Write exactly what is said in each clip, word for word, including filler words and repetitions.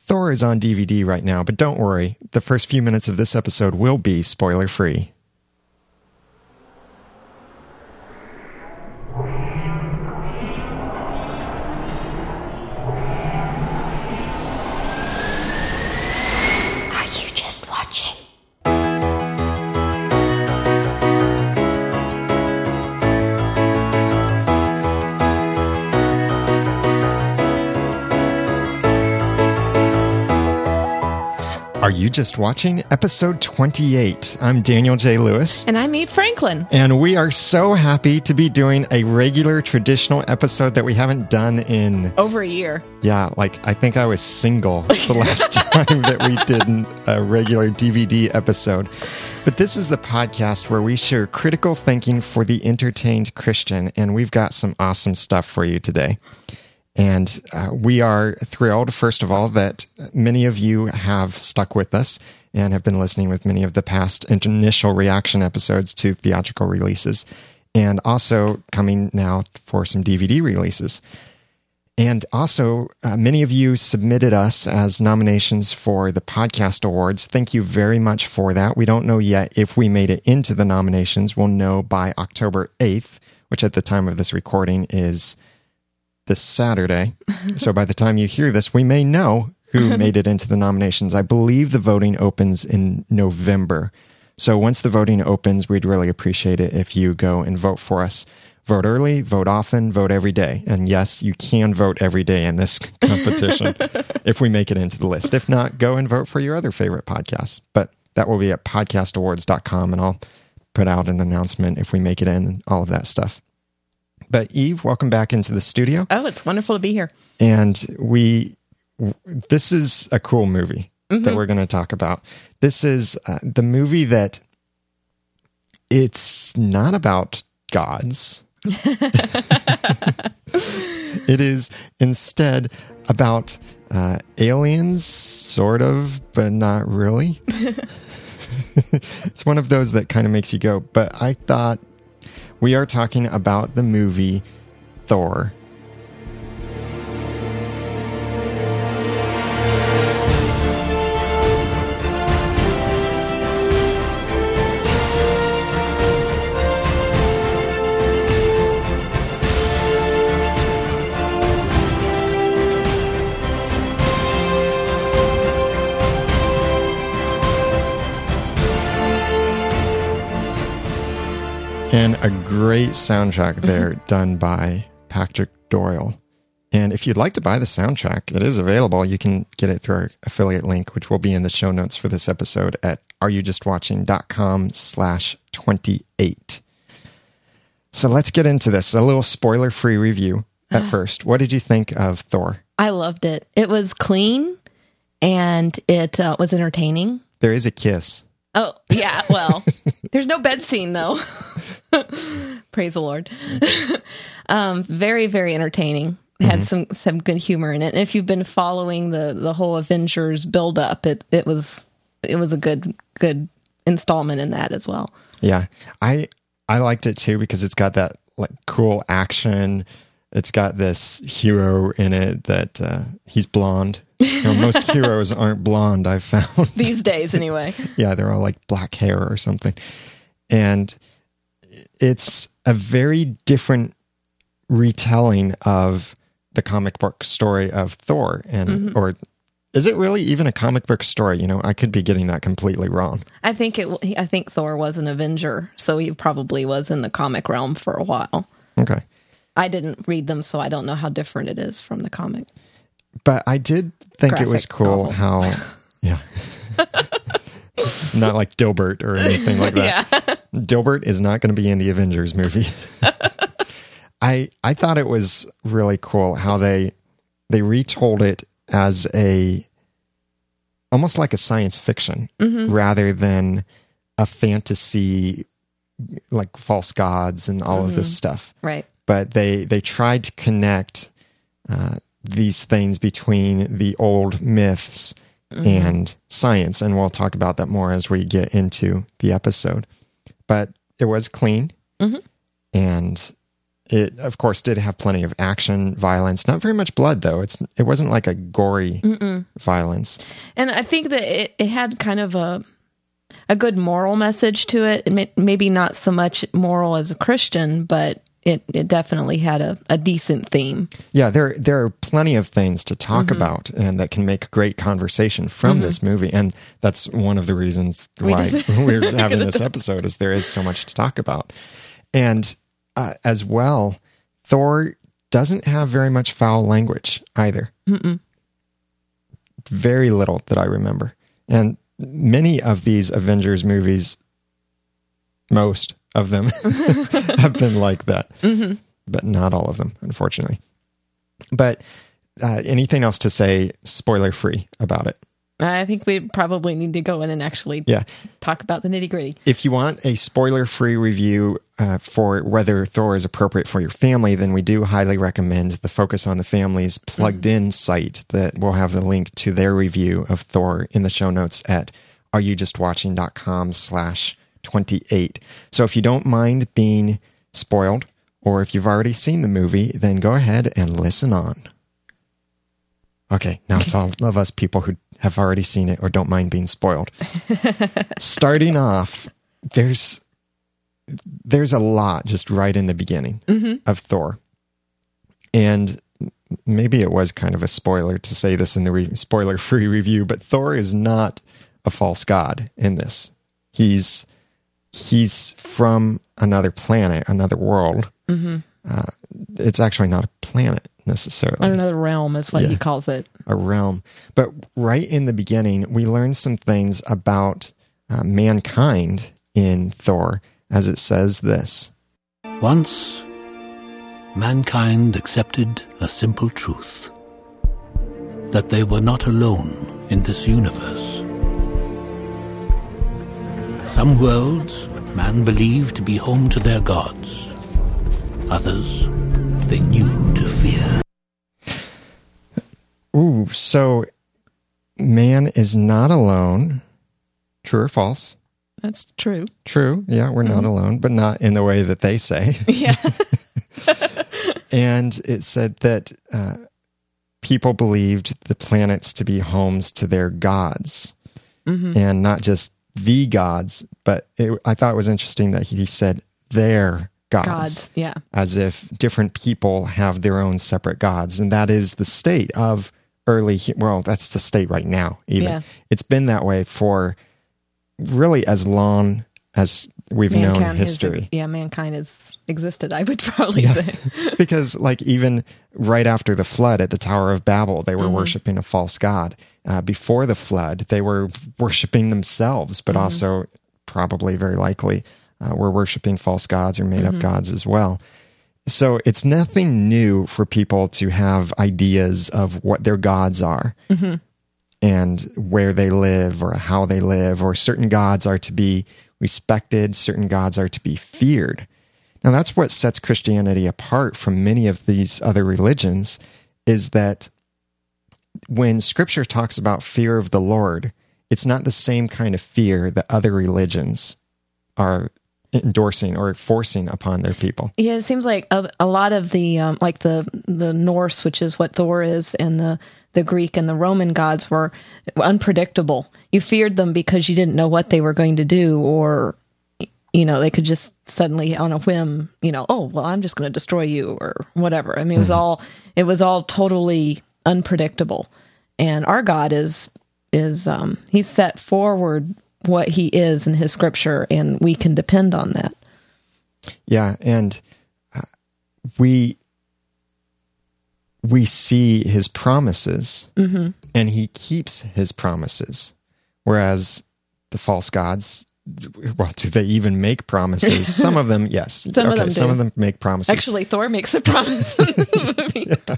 Thor is on D V D right now, but don't worry, the first few minutes of this episode will be spoiler-free. Are You Just Watching? Episode twenty-eight. I'm Daniel J. Lewis. And I'm Eve Franklin. And we are so happy to be doing a regular traditional episode that we haven't done in... over a year. Yeah, like I think I was single the last time that we did a regular D V D episode. But this is the podcast where we share critical thinking for the entertained Christian, and we've got some awesome stuff for you today. And uh, we are thrilled, first of all, that many of you have stuck with us and have been listening with many of the past initial reaction episodes to theatrical releases, and also coming now for some D V D releases. And also, uh, many of you submitted us as nominations for the podcast awards. Thank you very much for that. We don't know yet if we made it into the nominations. We'll know by October eighth, which at the time of this recording is... this Saturday. So by the time you hear this, we may know who made it into the nominations. I believe the voting opens in November. So once the voting opens, we'd really appreciate it if you go and vote for us. Vote early, vote often, vote every day. And yes, you can vote every day in this competition if we make it into the list. If not, go and vote for your other favorite podcasts. But that will be at podcast awards dot com, and I'll put out an announcement if we make it in and all of that stuff. But Eve, welcome back into the studio. Oh, it's wonderful to be here. And we, this is a cool movie mm-hmm. that we're going to talk about. This is uh, the movie that it's not about gods. It is instead about uh, aliens, sort of, but not really. It's one of those that kind of makes you go, but I thought... we are talking about the movie Thor. And a great soundtrack there mm-hmm. done by Patrick Doyle. And if you'd like to buy the soundtrack, it is available. You can get it through our affiliate link, which will be in the show notes for this episode at are you just watching dot com slash twenty-eight. So let's get into this. A little spoiler-free review at first. What did you think of Thor? I loved it. It was clean, and it uh, was entertaining. There is a kiss. Oh, yeah, well, there's no bed scene, though. Praise the Lord. um, very, very entertaining. Had mm-hmm. some, some good humor in it. And if you've been following the, the whole Avengers build-up, it, it was it was a good good installment in that as well. Yeah, I I liked it, too, because it's got that like cool action. It's got this hero in it that uh, he's blonde. You know, most heroes aren't blonde, I've found. These days, anyway. Yeah, they're all like black hair or something. And it's a very different retelling of the comic book story of Thor. And mm-hmm. or is it really even a comic book story? You know, I could be getting that completely wrong. I think it. I think Thor was an Avenger, so he probably was in the comic realm for a while. Okay. I didn't read them, so I don't know how different it is from the comic. But I did think Graphic it was cool novel. How, yeah, not like Dilbert or anything like that. Yeah. Dilbert is not going to be in the Avengers movie. I I thought it was really cool how they they retold it as a almost like a science fiction mm-hmm. rather than a fantasy, like false gods and all mm-hmm. of this stuff. Right. But they, they tried to connect uh, these things between the old myths mm-hmm. and science. And we'll talk about that more as we get into the episode. But it was clean. Mm-hmm. And It, of course, did have plenty of action, violence, not very much blood, though. It's It wasn't like a gory Mm-mm. violence. And I think that it, it had kind of a a good moral message to it. It may, maybe not so much moral as a Christian, but it, it definitely had a, a decent theme. Yeah, there, there are plenty of things to talk mm-hmm. about and that can make great conversation from mm-hmm. this movie. And that's one of the reasons why we just, we're having this episode is there is so much to talk about. And... Uh, as well, Thor doesn't have very much foul language either. Mm-mm. Very little that I remember. And many of these Avengers movies, most of them, have been like that. Mm-hmm. But not all of them, unfortunately. But uh, anything else to say spoiler-free about it? I think we probably need to go in and actually yeah. talk about the nitty-gritty. If you want a spoiler-free review uh, for whether Thor is appropriate for your family, then we do highly recommend the Focus on the Families plugged-in mm. site that will have the link to their review of Thor in the show notes at areyoujustwatching.com slash 28. So if you don't mind being spoiled, or if you've already seen the movie, then go ahead and listen on. Okay, now it's all of us people who have already seen it or don't mind being spoiled. Starting off, there's there's a lot just right in the beginning mm-hmm. of Thor. And maybe it was kind of a spoiler to say this in the re- spoiler-free review, but Thor is not a false god in this. He's he's from another planet, another world. Mm-hmm. Uh, it's actually not a planet. Necessarily. Another realm is what yeah, he calls it. A realm. But right in the beginning, we learn some things about uh, mankind in Thor, as it says this. Once, mankind accepted a simple truth, that they were not alone in this universe. Some worlds, man believed to be home to their gods. Others, they knew to fear. Ooh, so man is not alone. True or false? That's true. True, yeah, we're mm-hmm. not alone, but not in the way that they say. Yeah. And it said that uh, people believed the planets to be homes to their gods. Mm-hmm. And not just the gods, but it, I thought it was interesting that he said their Gods, gods, yeah, as if different people have their own separate gods, and that is the state of early. Well, that's the state right now. Even yeah. it's been that way for really as long as we've mankind known history. Has, yeah, mankind has existed. I would probably yeah. say because, like, even right after the flood at the Tower of Babel, they were mm-hmm. worshiping a false god. Uh, before the flood, they were worshiping themselves, but mm-hmm. also probably very likely. Uh, we're worshiping false gods or made-up mm-hmm. gods as well. So it's nothing new for people to have ideas of what their gods are mm-hmm. and where they live or how they live, or certain gods are to be respected, certain gods are to be feared. Now, that's what sets Christianity apart from many of these other religions, is that when Scripture talks about fear of the Lord, it's not the same kind of fear that other religions are endorsing or forcing upon their people. Yeah, it seems like a, a lot of the um, like the the Norse, which is what Thor is, and the the Greek and the Roman gods were unpredictable. You feared them because you didn't know what they were going to do, or you know they could just suddenly on a whim, you know, oh well, I'm just going to destroy you or whatever. I mean, it was mm-hmm. all it was all totally unpredictable. And our God is is um, he's set forward what he is in his scripture, and we can depend on that. Yeah, and uh, we we see his promises, mm-hmm. and he keeps his promises, whereas the false gods, well, do they even make promises? Some of them, yes. some okay, of them do. Some of them make promises. Actually, Thor makes a promise in this movie. Yeah.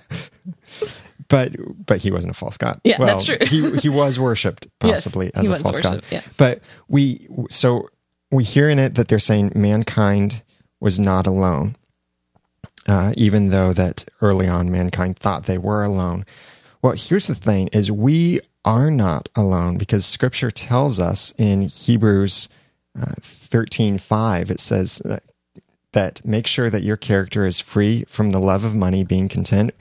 But but he wasn't a false god. Yeah, well, that's true. he he was worshipped possibly yes, as a false god. Yeah. But we so we hear in it that they're saying mankind was not alone, uh, even though that early on mankind thought they were alone. Well, here's the thing: is we are not alone, because Scripture tells us in Hebrews uh, thirteen five it says, that make sure that your character is free from the love of money, being content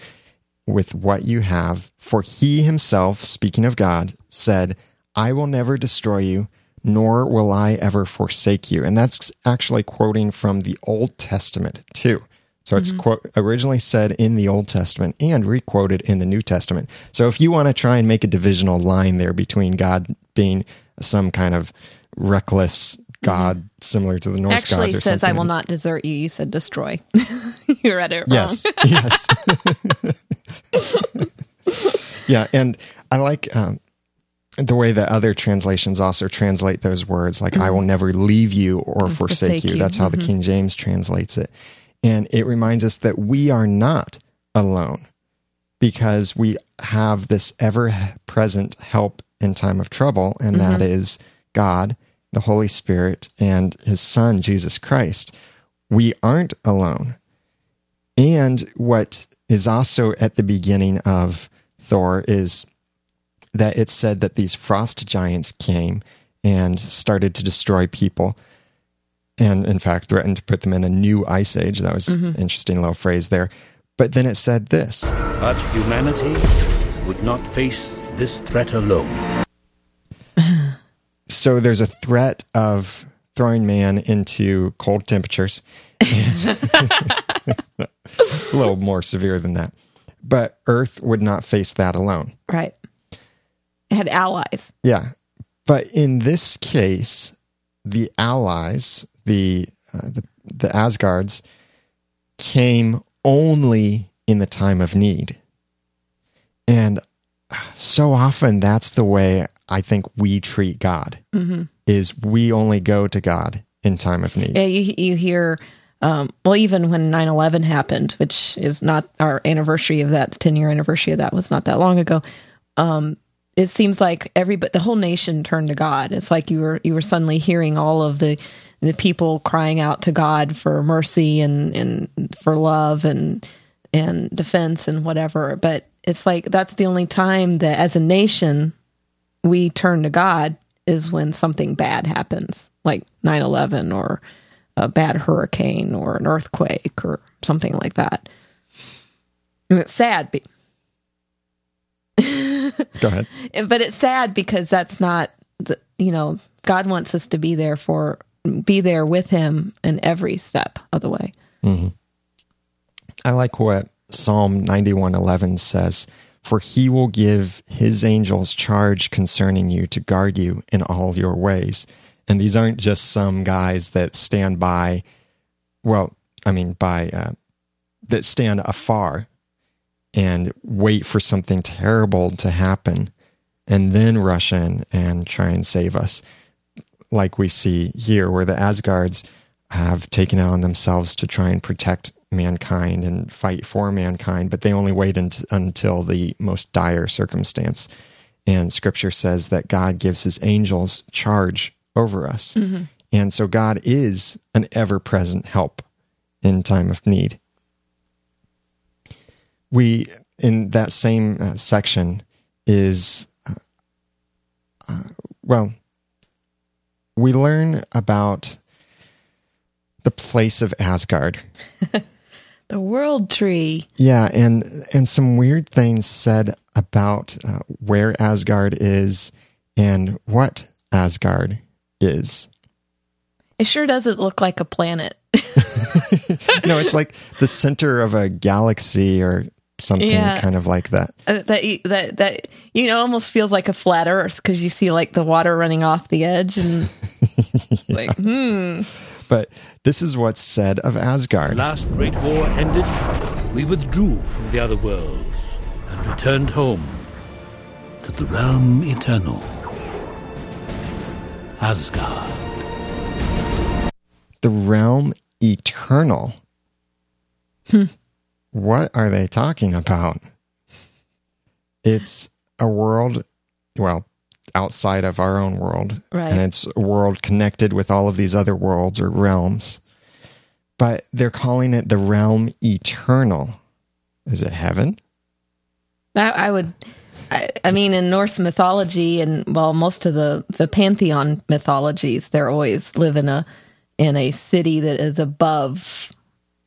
with what you have. For he himself, speaking of God, said, I will never destroy you, nor will I ever forsake you. And that's actually quoting from the Old Testament too. So it's mm-hmm. quote, originally said in the Old Testament and requoted in the New Testament. So if you want to try and make a divisional line there between God being some kind of reckless God mm-hmm. similar to the Norse actually gods or says, something. Actually says, I will not desert you. You said destroy. You read it wrong. Yes, yes. Yeah, and I like um, the way that other translations also translate those words, like mm-hmm. I will never leave you or I'll forsake, forsake you. you. That's how mm-hmm. the King James translates it. And it reminds us that we are not alone because we have this ever-present help in time of trouble, and mm-hmm. that is God, the Holy Spirit, and His Son, Jesus Christ. We aren't alone. And what is also at the beginning of Thor is that it's said that these frost giants came and started to destroy people. And in fact, threatened to put them in a new ice age. That was mm-hmm. an interesting little phrase there. But then it said this. But humanity would not face this threat alone. So there's a threat of throwing man into cold temperatures. It's a little more severe than that. But Earth would not face that alone. Right. It had allies. Yeah. But in this case, the allies... The, uh, the the Asgards came only in the time of need. And so often that's the way I think we treat God, mm-hmm. is we only go to God in time of need. Yeah, you, you hear, um, well, even when nine eleven happened, which is not our anniversary of that, the ten-year anniversary of that was not that long ago, um, it seems like everybody, the whole nation turned to God. It's like you were you were suddenly hearing all of the... the people crying out to God for mercy and, and for love and and defense and whatever. But it's like that's the only time that as a nation we turn to God is when something bad happens, like nine eleven or a bad hurricane or an earthquake or something like that. And it's sad. Be- Go ahead. But it's sad because that's not, the, you know, God wants us to be there for... be there with him in every step of the way. Mm-hmm. I like what Psalm ninety-one eleven says, for he will give his angels charge concerning you to guard you in all your ways. And these aren't just some guys that stand by, well, I mean, by, uh, that stand afar and wait for something terrible to happen and then rush in and try and save us. Like we see here, where the Asgards have taken it on themselves to try and protect mankind and fight for mankind, but they only wait until the most dire circumstance. And Scripture says that God gives his angels charge over us. Mm-hmm. And so God is an ever-present help in time of need. We, in that same uh, section, is, uh, uh, well... we learn about the place of Asgard. The world tree. Yeah, and and some weird things said about uh, where Asgard is and what Asgard is. It sure doesn't look like a planet. No, it's like the center of a galaxy or something yeah. kind of like that. Uh, that, that, that, you know, almost feels like a flat earth because you see like the water running off the edge and yeah. like, hmm. But this is what's said of Asgard. The last great war ended, we withdrew from the other worlds and returned home to the realm eternal, Asgard. The realm eternal? Hmm. What are they talking about? It's a world, well, outside of our own world. Right. And it's a world connected with all of these other worlds or realms. But they're calling it the realm eternal. Is it heaven? I, I would, I, I mean, in Norse mythology and, well, most of the, the pantheon mythologies, they're always live in a in a city that is above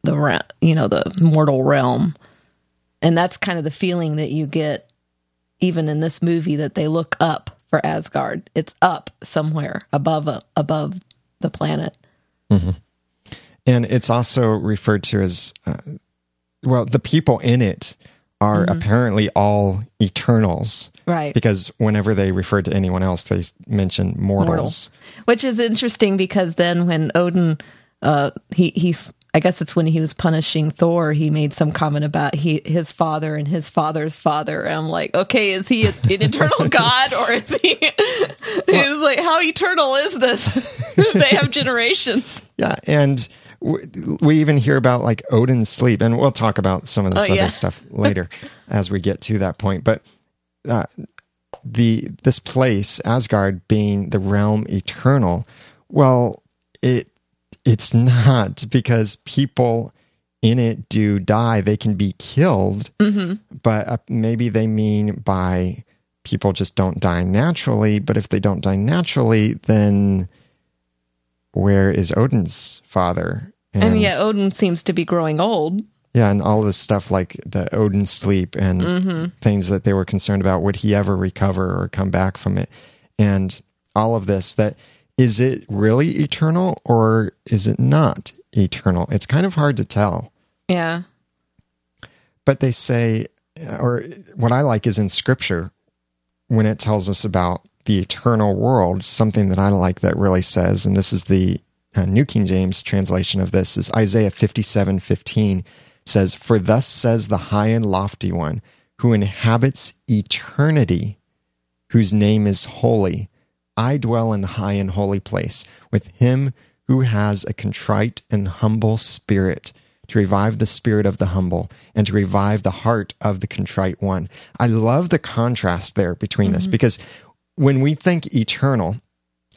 the, you know, the mortal realm. And that's kind of the feeling that you get even in this movie, that they look up for Asgard. It's up somewhere above uh, above the planet. Mm-hmm. And it's also referred to as, uh, well, the people in it are mm-hmm. apparently all Eternals. Right. Because whenever they refer to anyone else, they mention mortals. Mortal. Which is interesting, because then when Odin, uh, he he's, I guess it's when he was punishing Thor, he made some comment about he, his father and his father's father. And I'm like, okay, is he an eternal god, or is he? Well, like, how eternal is this? They have generations. Yeah, and w- we even hear about like Odin's sleep, and we'll talk about some of this oh, other yeah. stuff later as we get to that point. But uh, the this place, Asgard, being the realm eternal, well, it. It's not, because people in it do die. They can be killed, mm-hmm. but uh, maybe they mean by people just don't die naturally. But if they don't die naturally, then where is Odin's father? And, and yeah, Odin seems to be growing old. Yeah, and all this stuff like the Odin sleep and mm-hmm. things that they were concerned about. Would he ever recover or come back from it? And all of this that... Is it really eternal, or is it not eternal? It's kind of hard to tell. Yeah. But they say, or what I like is in Scripture, when it tells us about the eternal world, something that I like that really says, and this is the uh, New King James translation of this, is Isaiah fifty-seven fifteen says, "For thus says the high and lofty one, who inhabits eternity, whose name is holy. I dwell in the high and holy place with him who has a contrite and humble spirit, to revive the spirit of the humble and to revive the heart of the contrite one." I love the contrast there between mm-hmm. this, because when we think eternal,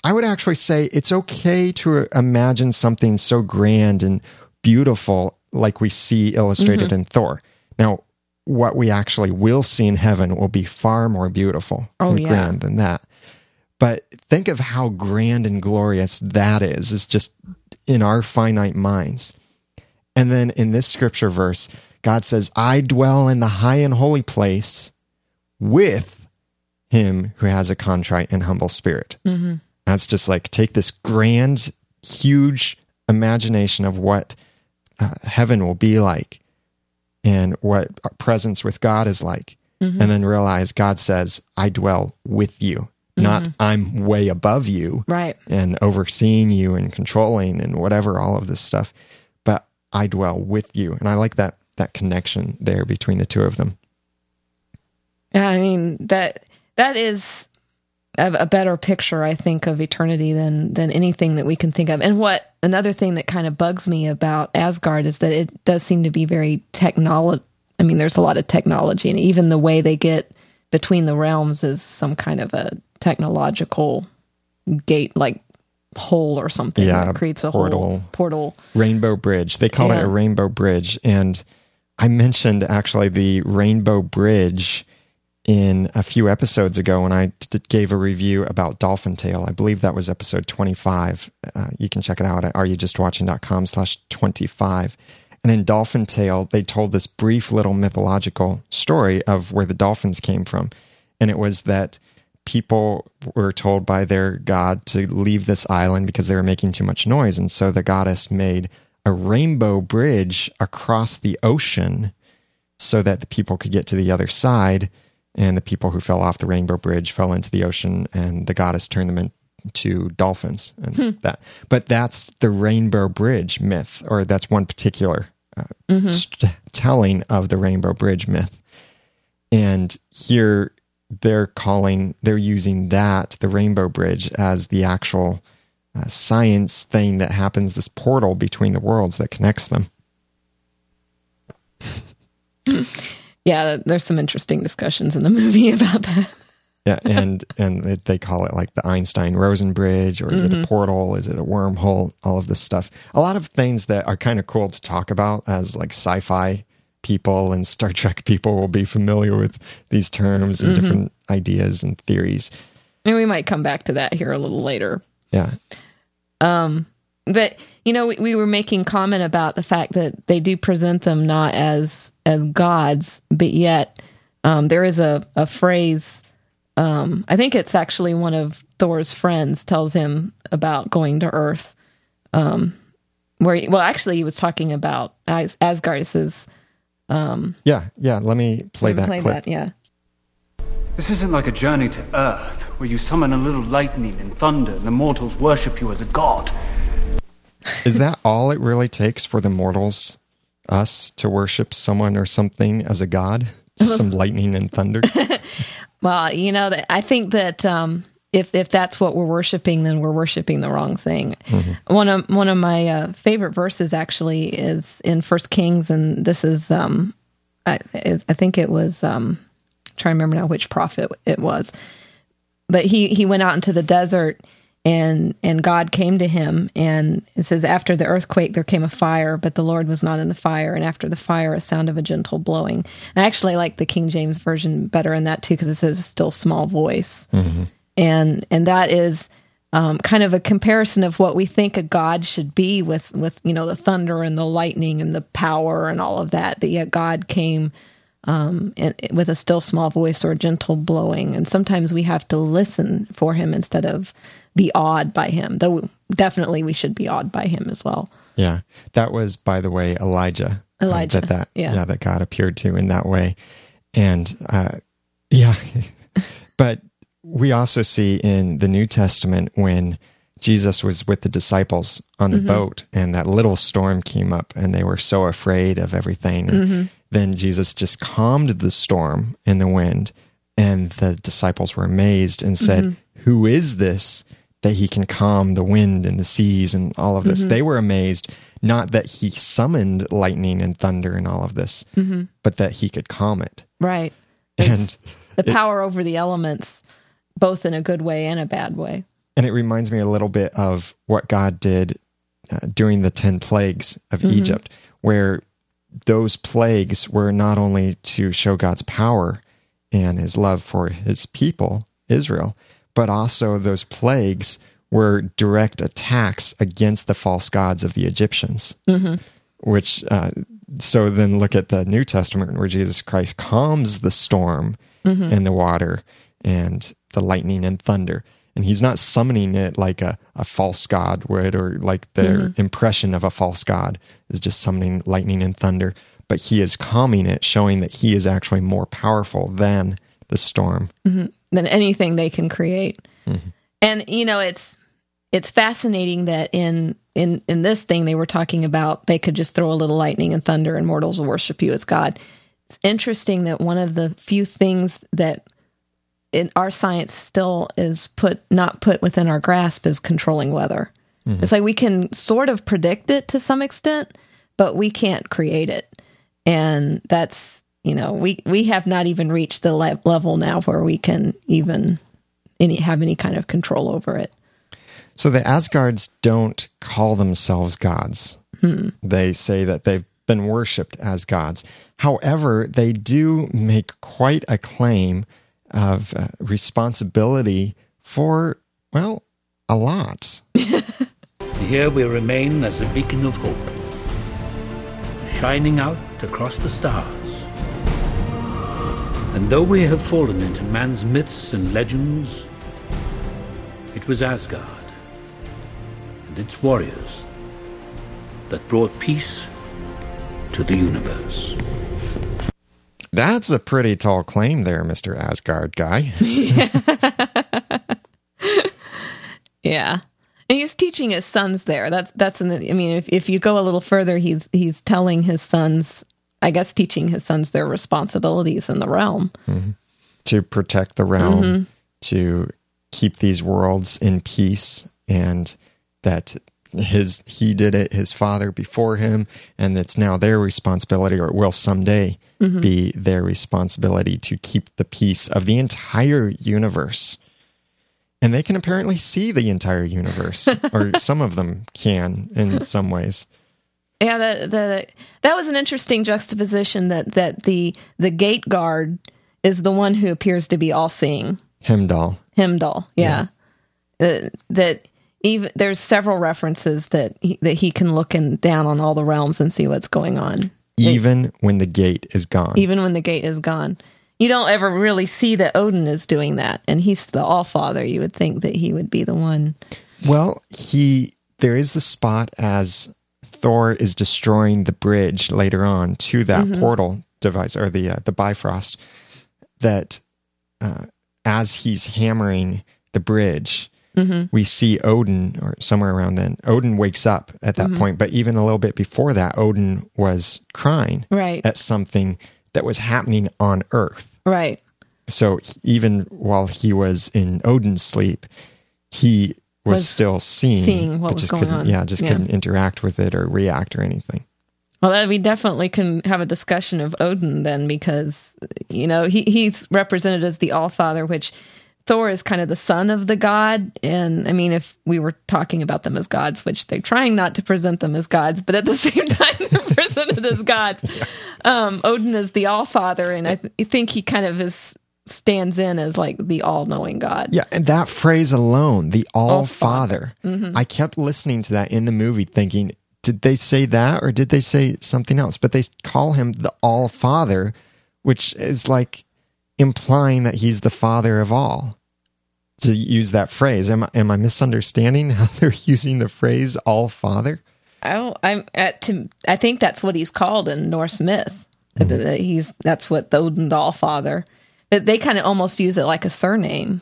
I would actually say it's okay to imagine something so grand and beautiful like we see illustrated mm-hmm. in Thor. Now, what we actually will see in heaven will be far more beautiful oh, and yeah. grand than that. But think of how grand and glorious that is. It's just in our finite minds. And then in this scripture verse, God says, "I dwell in the high and holy place with him who has a contrite and humble spirit." Mm-hmm. That's just like, take this grand, huge imagination of what uh, heaven will be like and what our presence with God is like. Mm-hmm. And then realize God says, "I dwell with you." Not mm-hmm. I'm way above you right. and overseeing you and controlling and whatever, all of this stuff, but I dwell with you. And I like that that connection there between the two of them. I mean, that that is a, a better picture, I think, of eternity than than anything that we can think of. And what another thing that kind of bugs me about Asgard is that it does seem to be very technolo-. I mean, there's a lot of technology, and even the way they get between the realms is some kind of a technological gate, like hole or something yeah, that creates a portal. Whole portal. Rainbow Bridge. They call yeah. it a rainbow bridge. And I mentioned actually the rainbow bridge in a few episodes ago when I t- gave a review about Dolphin Tale. I believe that was episode twenty-five. Uh, you can check it out at areyoujustwatching.com slash 25. And in Dolphin Tale, they told this brief little mythological story of where the dolphins came from. And it was that people were told by their god to leave this island because they were making too much noise. And so the goddess made a rainbow bridge across the ocean so that the people could get to the other side. And the people who fell off the rainbow bridge fell into the ocean, and the goddess turned them into dolphins. And hmm. that. But that's the rainbow bridge myth, or that's one particular uh, mm-hmm. st- telling of the rainbow bridge myth. And here... They're calling, they're using that, the rainbow bridge, as the actual uh, science thing that happens, this portal between the worlds that connects them. Yeah, there's some interesting discussions in the movie about that. yeah, and and they call it like the Einstein-Rosen bridge, or is mm-hmm. it a portal, is it a wormhole, all of this stuff. A lot of things that are kind of cool to talk about as like sci-fi people and Star Trek people will be familiar with these terms and mm-hmm. different ideas and theories. And we might come back to that here a little later. Yeah. Um, But, you know, we, we were making comment about the fact that they do present them not as as gods, but yet um, there is a, a phrase, um, I think it's actually one of Thor's friends tells him about going to Earth. Um, where he, well, actually, he was talking about As- Asgard. It says, um, yeah, yeah, let me play let me that play clip. That, yeah. This isn't like a journey to Earth, where you summon a little lightning and thunder and the mortals worship you as a god. Is that all it really takes for the mortals, us, to worship someone or something as a god? Just some lightning and thunder? Well, you know, I think that um, if if that's what we're worshiping, then we're worshiping the wrong thing. Mm-hmm. One of one of my uh, favorite verses actually is in First Kings, and this is, um, I, I think it was, um, I'm trying to remember now which prophet it was, but he, he went out into the desert. And and God came to him, and it says, after the earthquake there came a fire, but the Lord was not in the fire, and after the fire a sound of a gentle blowing. And I actually like the King James Version better in that too, because it says a still small voice. Mm-hmm. And and that is um, kind of a comparison of what we think a God should be with, with, you know, the thunder and the lightning and the power and all of that, but yet God came Um, and, with a still small voice or gentle blowing. And sometimes we have to listen for him instead of be awed by him, though we, definitely we should be awed by him as well. Yeah. That was, by the way, Elijah. Elijah. Uh, that, that, yeah. yeah. That God appeared to in that way. And uh, yeah. But we also see in the New Testament when Jesus was with the disciples on the mm-hmm. boat and that little storm came up and they were so afraid of everything. And, mm-hmm. Then Jesus just calmed the storm and the wind, and the disciples were amazed and said, mm-hmm. Who is this that he can calm the wind and the seas and all of this? Mm-hmm. They were amazed, not that he summoned lightning and thunder and all of this, mm-hmm. but that he could calm it. Right. And it's the power it, over the elements, both in a good way and a bad way. And it reminds me a little bit of what God did uh, during the ten plagues of mm-hmm. Egypt, where those plagues were not only to show God's power and his love for his people, Israel, but also those plagues were direct attacks against the false gods of the Egyptians. Mm-hmm. Which, uh, so then look at the New Testament where Jesus Christ calms the storm mm-hmm. and the water and the lightning and thunder. And he's not summoning it like a, a false god would, or like their mm-hmm. impression of a false god is just summoning lightning and thunder. But he is calming it, showing that he is actually more powerful than the storm. Mm-hmm. Than anything they can create. Mm-hmm. And, you know, it's it's fascinating that in, in, in this thing they were talking about, they could just throw a little lightning and thunder and mortals will worship you as God. It's interesting that one of the few things that in our science still is put not put within our grasp is controlling weather. Mm-hmm. It's like we can sort of predict it to some extent, but we can't create it. And that's, you know, we, we have not even reached the le- level now where we can even any, have any kind of control over it. So the Asgards don't call themselves gods. Hmm. They say that they've been worshipped as gods. However, they do make quite a claim of uh, responsibility for, well, a lot. Here we remain as a beacon of hope, shining out across the stars. And though we have fallen into man's myths and legends, it was Asgard and its warriors that brought peace to the universe. That's a pretty tall claim there, Mister Asgard guy. Yeah. Yeah. And he's teaching his sons there. That's, that's an, I mean, if, if you go a little further, he's, he's telling his sons, I guess, teaching his sons their responsibilities in the realm. Mm-hmm. To protect the realm, mm-hmm. to keep these worlds in peace, and that his, he did it, his father before him, and it's now their responsibility, or it will someday mm-hmm. be their responsibility to keep the peace of the entire universe. And they can apparently see the entire universe, or some of them can in some ways. Yeah, the, the, that was an interesting juxtaposition that, that the, the gate guard is the one who appears to be all-seeing. Hemdall. Hemdall, yeah. yeah. Uh, that... even there's several references that he, that he can look in down on all the realms and see what's going on. Even it, when the gate is gone. Even when the gate is gone. You don't ever really see that Odin is doing that, and he's the All-Father. You would think that he would be the one. Well, he there is the spot as Thor is destroying the bridge later on to that mm-hmm. portal device, or the uh, the Bifrost, that uh, as he's hammering the bridge, mm-hmm. we see Odin, or somewhere around then, Odin wakes up at that mm-hmm. point, but even a little bit before that, Odin was crying right. at something that was happening on Earth. Right. So even while he was in Odin's sleep, he was, was still seeing, seeing what was just going on. Yeah, just yeah. couldn't interact with it or react or anything. Well, we definitely can have a discussion of Odin then, because, you know, he he's represented as the All-Father, which Thor is kind of the son of the god. And I mean, if we were talking about them as gods, which they're trying not to present them as gods, but at the same time, they're presented as gods. Yeah. Um, Odin is the All-Father, and I, th- I think he kind of is stands in as like the all-knowing god. Yeah, and that phrase alone, the All-Father. Mm-hmm. I kept listening to that in the movie thinking, did they say that or did they say something else? But they call him the All-Father, which is like implying that he's the father of all. To use that phrase, am I, am I misunderstanding how they're using the phrase All-Father? Oh, I'm at. To, I think that's what he's called in Norse myth. Mm-hmm. He's that's what Odin, the All-Father. But they kind of almost use it like a surname.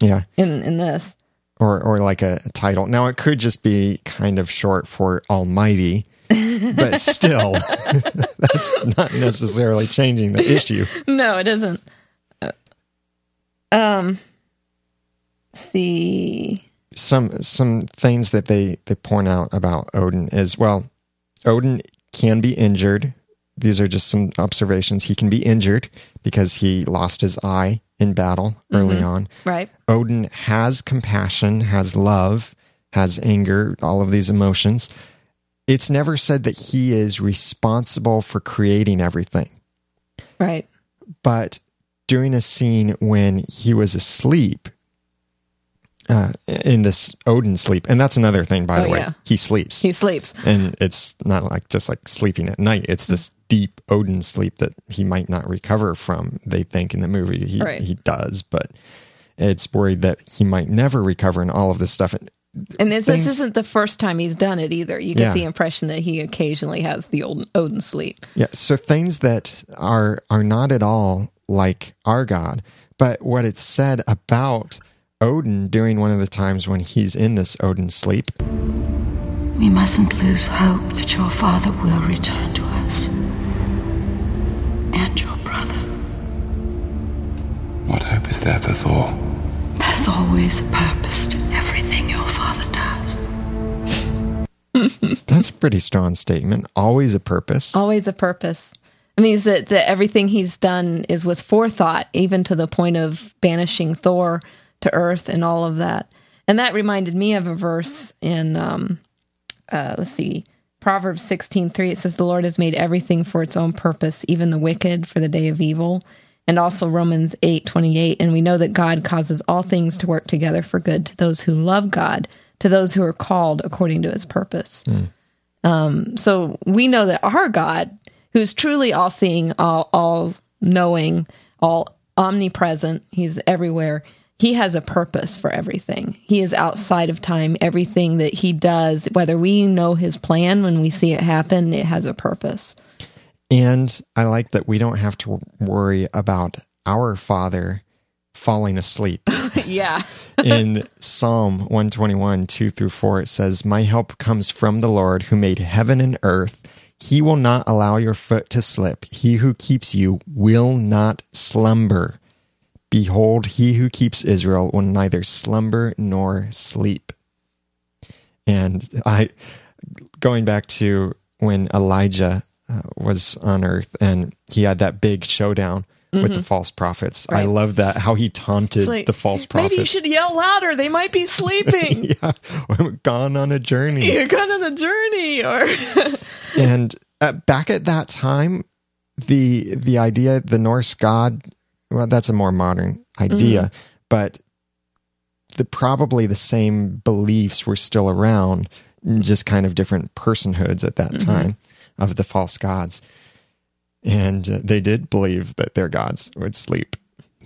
Yeah. In in this, or or like a title. Now it could just be kind of short for Almighty. But still, that's not necessarily changing the issue. No, it isn't. Uh, um, see, some some things that they they point out about Odin is, well, Odin can be injured. These are just some observations. He can be injured because he lost his eye in battle early mm-hmm. on. Right. Odin has compassion, has love, has anger, all of these emotions. It's never said that he is responsible for creating everything. Right. But during a scene when he was asleep, uh, in this Odin sleep, and that's another thing, by oh, the way, yeah. he sleeps. He sleeps. And it's not like just like sleeping at night. It's this deep Odin sleep that he might not recover from, they think in the movie. He, right. he does, but it's worried that he might never recover and all of this stuff. And, And this, this isn't the first time he's done it either. You get yeah. the impression that he occasionally has the old Odin sleep. Yeah, so things that are are not at all like our God, but what it's said about Odin during one of the times when he's in this Odin sleep. We mustn't lose hope that your father will return to us. And your brother. What hope is there for Thor? There's always a purpose to everything your father does. That's a pretty strong statement. Always a purpose. Always a purpose. It means that, that everything he's done is with forethought, even to the point of banishing Thor to Earth and all of that. And that reminded me of a verse in, um, uh, let's see, Proverbs sixteen three. It says, "The Lord has made everything for its own purpose, even the wicked for the day of evil." And also Romans eight twenty-eight, and we know that God causes all things to work together for good to those who love God, to those who are called according to his purpose. Mm. Um, so we know that our God, who's truly all-seeing, all, all-knowing, all omnipresent, he's everywhere, he has a purpose for everything. He is outside of time. Everything that he does, whether we know his plan, when we see it happen, it has a purpose. And I like that we don't have to worry about our father falling asleep. Yeah. In Psalm one twenty-one, two through four, it says, "My help comes from the Lord who made heaven and earth. He will not allow your foot to slip. He who keeps you will not slumber. Behold, he who keeps Israel will neither slumber nor sleep." And I, going back to when Elijah Uh, was on Earth, and he had that big showdown mm-hmm. with the false prophets. Right. I love that, how he taunted like, the false prophets. Maybe you should yell louder. They might be sleeping. Yeah, or gone on a journey. You're gone on a journey. Or and uh, back at that time, the the idea, the Norse god, well, that's a more modern idea, mm-hmm. but the probably the same beliefs were still around, just kind of different personhoods at that mm-hmm. time of the false gods. And uh, they did believe that their gods would sleep.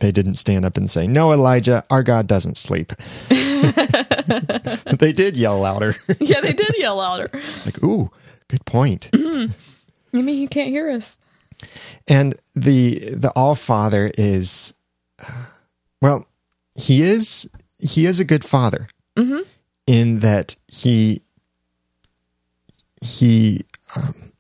They didn't stand up and say, "No, Elijah, our God doesn't sleep." They did yell louder. Yeah, they did yell louder. Like, ooh, good point. Mm-hmm. You mean he can't hear us? And the the Allfather is, uh, well, he is he is a good father mm-hmm. in that he he. Um,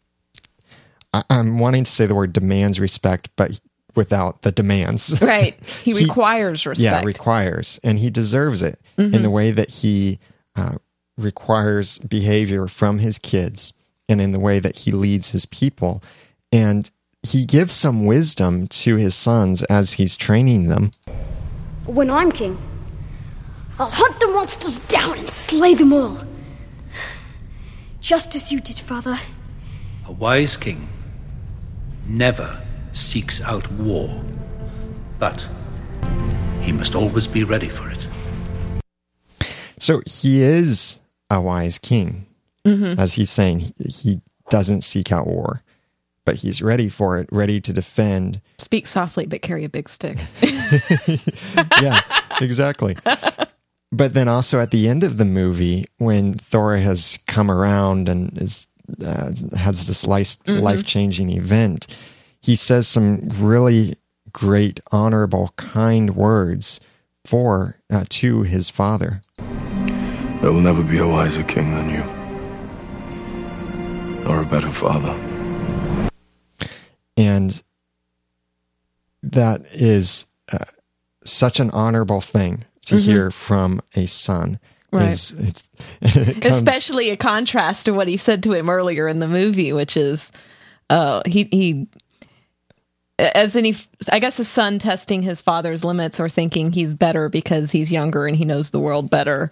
I, I'm wanting to say the word demands respect, but. He, without the demands. Right. He, he requires respect. Yeah, requires. And he deserves it mm-hmm. in the way that he uh, requires behavior from his kids and in the way that he leads his people. And he gives some wisdom to his sons as he's training them. When I'm king, I'll hunt the monsters down and slay them all. Just as you did, Father. A wise king never seeks out war, but he must always be ready for it. So he is a wise king. Mm-hmm. As he's saying, he doesn't seek out war, but he's ready for it, ready to defend. Speak softly, but carry a big stick. Yeah, exactly. But then also at the end of the movie, when Thor has come around and is uh, has this life, mm-hmm. life-changing event, he says some really great, honorable, kind words for uh, to his father. There will never be a wiser king than you, or a better father. And that is uh, such an honorable thing to mm-hmm. hear from a son. Right. It's, it's, it comes... Especially a contrast to what he said to him earlier in the movie, which is uh, he he. As any, I guess, a son testing his father's limits or thinking he's better because he's younger and he knows the world better.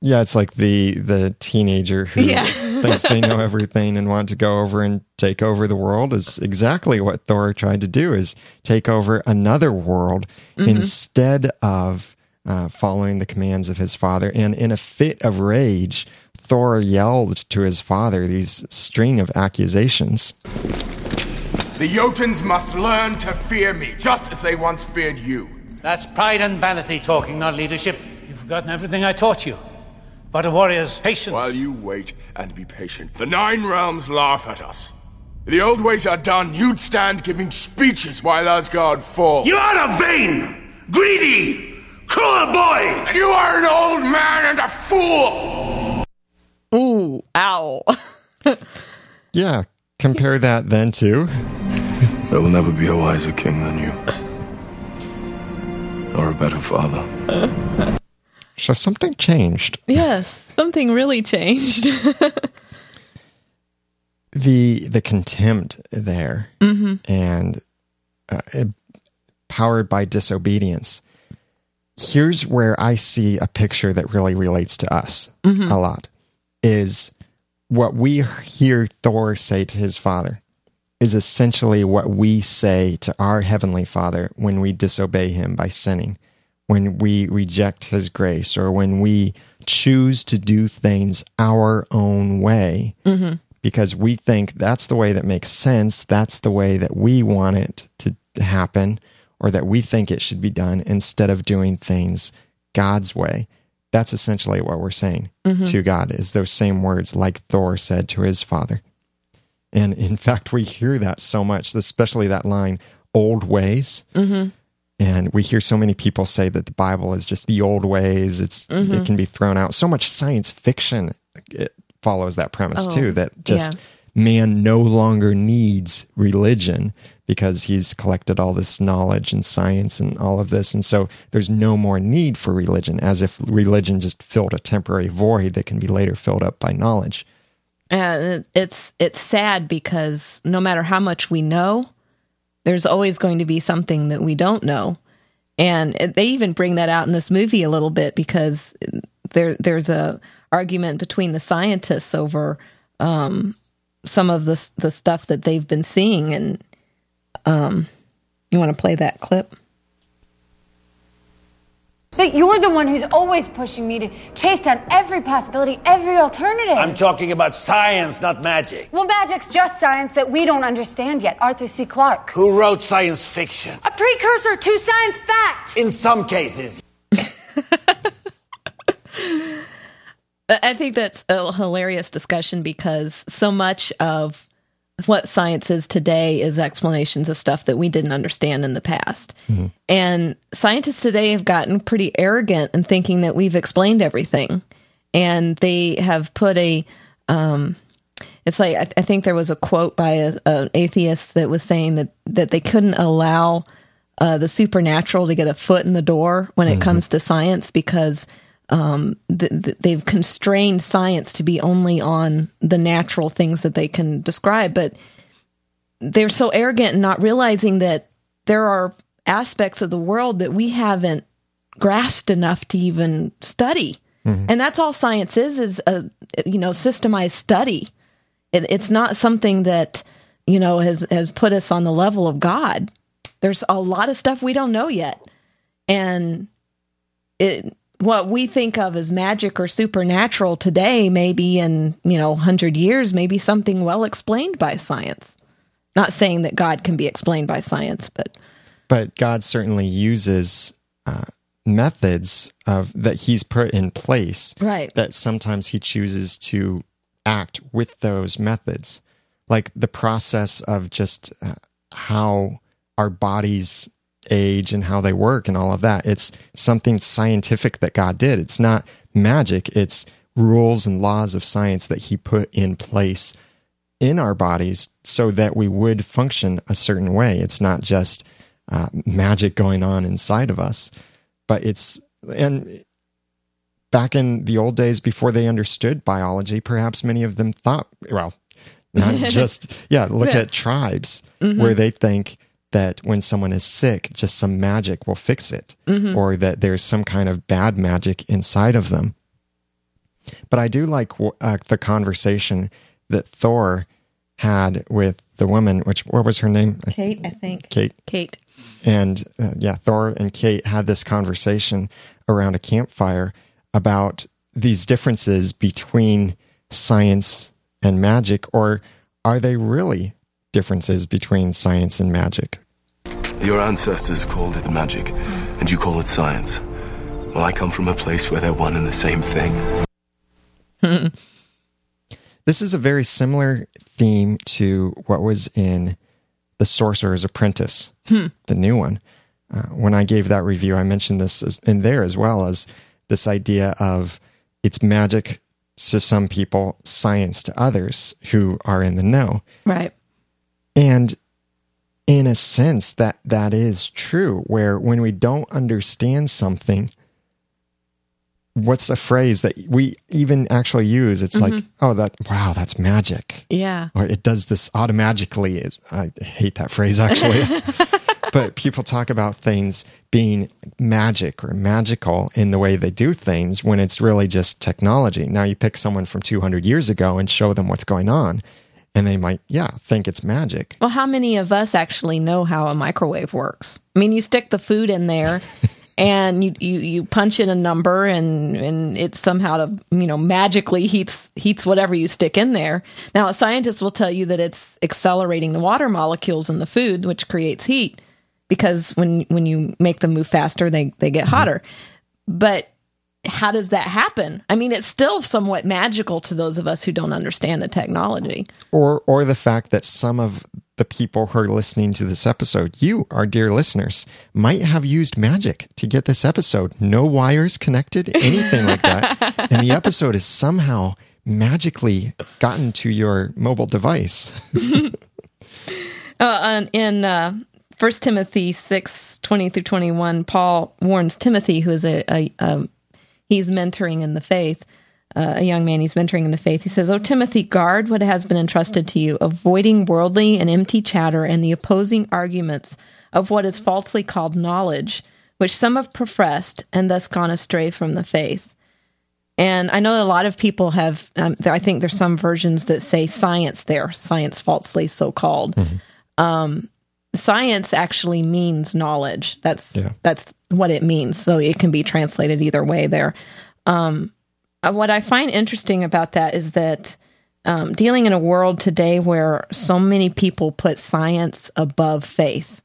Yeah, it's like the the teenager who yeah. thinks they know everything and want to go over and take over the world is exactly what Thor tried to do, is take over another world mm-hmm. instead of uh, following the commands of his father. And in a fit of rage, Thor yelled to his father these string of accusations. The Jotuns must learn to fear me, just as they once feared you. That's pride and vanity talking, not leadership. You've forgotten everything I taught you. But a warrior's patience... While you wait and be patient, the Nine Realms laugh at us. If the old ways are done, you'd stand giving speeches while Asgard falls. You are a vain, greedy, cruel boy! And you are an old man and a fool! Ooh, ow. Yeah, compare that then to... There will never be a wiser king than you, or a better father. So something changed. Yes, something really changed. the the contempt there, mm-hmm. and uh, it, powered by disobedience. Here's where I see a picture that really relates to us mm-hmm. a lot, is what we hear Thor say to his father is essentially what we say to our Heavenly Father when we disobey Him by sinning, when we reject His grace, or when we choose to do things our own way, mm-hmm. because we think that's the way that makes sense, that's the way that we want it to happen, or that we think it should be done, instead of doing things God's way. That's essentially what we're saying mm-hmm. to God, is those same words like Thor said to his father. And in fact, we hear that so much, especially that line, old ways. Mm-hmm. And we hear so many people say that the Bible is just the old ways. It's mm-hmm. It can be thrown out. So much science fiction it follows that premise, oh, too, that just yeah. man no longer needs religion because he's collected all this knowledge and science and all of this. And so there's no more need for religion, as if religion just filled a temporary void that can be later filled up by knowledge. And it's it's sad because no matter how much we know, there's always going to be something that we don't know. And they even bring that out in this movie a little bit, because there there's a argument between the scientists over um, some of the the stuff that they've been seeing. And um, you want to play that clip? So you're the one who's always pushing me to chase down every possibility, every alternative. I'm talking about science, not magic. Well, magic's just science that we don't understand yet. Arthur C. Clarke. Who wrote science fiction? A precursor to science fact. In some cases. I think that's a hilarious discussion because so much of what science is today is explanations of stuff that we didn't understand in the past. Mm-hmm. And scientists today have gotten pretty arrogant in thinking that we've explained everything. And they have put a, um, it's like, I, th- I think there was a quote by a, an atheist that was saying that, that they couldn't allow uh, the supernatural to get a foot in the door when it mm-hmm. comes to science because Um, th- th- they've constrained science to be only on the natural things that they can describe, but they're so arrogant and not realizing that there are aspects of the world that we haven't grasped enough to even study. Mm-hmm. And that's all science is, is a, you know, systemized study. It, it's not something that, you know, has, has put us on the level of God. There's a lot of stuff we don't know yet. And it, what we think of as magic or supernatural today, maybe in, you know, one hundred years, maybe something well explained by science. Not saying that God can be explained by science, but... But God certainly uses uh, methods of that he's put in place. Right. That sometimes he chooses to act with those methods. Like the process of just uh, how our bodies age and how they work and all of that. It's something scientific that God did. It's not magic. It's rules and laws of science that he put in place in our bodies so that we would function a certain way. It's not just uh, magic going on inside of us, but it's, and back in the old days before they understood biology, perhaps many of them thought, well, not just, yeah, look at tribes mm-hmm. where they think that when someone is sick, just some magic will fix it, mm-hmm. or that there's some kind of bad magic inside of them. But I do like uh, the conversation that Thor had with the woman, which, what was her name? Kate, I think. Kate. Kate. And uh, yeah, Thor and Kate had this conversation around a campfire about these differences between science and magic, or are they really differences between science and magic? Your ancestors called it magic, and you call it science. Well, I come from a place where they're one and the same thing. This is a very similar theme to what was in The Sorcerer's Apprentice, hmm. the new one. Uh, when I gave that review, I mentioned this as, in there as well as this idea of it's magic to some people, science to others who are in the know. Right. And in a sense, that, that is true, where when we don't understand something, what's a phrase that we even actually use? It's mm-hmm. like, oh, that wow, that's magic. Yeah. Or it does this automagically. It's, I hate that phrase, actually. But people talk about things being magic or magical in the way they do things when it's really just technology. Now you pick someone from two hundred years ago and show them what's going on. And they might, yeah, think it's magic. Well, how many of us actually know how a microwave works? I mean, you stick the food in there and you, you, you punch in a number and, and it somehow, to, you know, magically heats heats whatever you stick in there. Now, scientists will tell you that it's accelerating the water molecules in the food, which creates heat, because when when you make them move faster, they, they get mm-hmm. hotter. But how does that happen? I mean, it's still somewhat magical to those of us who don't understand the technology. Or or the fact that some of the people who are listening to this episode, you, our dear listeners, might have used magic to get this episode. No wires connected, anything like that. And the episode is somehow magically gotten to your mobile device. uh, in... Uh... First Timothy six twenty through twenty-one, Paul warns Timothy, who is a, a, a he's mentoring in the faith, uh, a young man he's mentoring in the faith. He says, "Oh, Timothy, guard what has been entrusted to you, avoiding worldly and empty chatter and the opposing arguments of what is falsely called knowledge, which some have professed and thus gone astray from the faith." And I know a lot of people have, um, I think there's some versions that say science there, science falsely so-called. Mm-hmm. Um science actually means knowledge. That's yeah. that's what it means. So it can be translated either way there. Um, what I find interesting about that is that um, dealing in a world today where so many people put science above faith,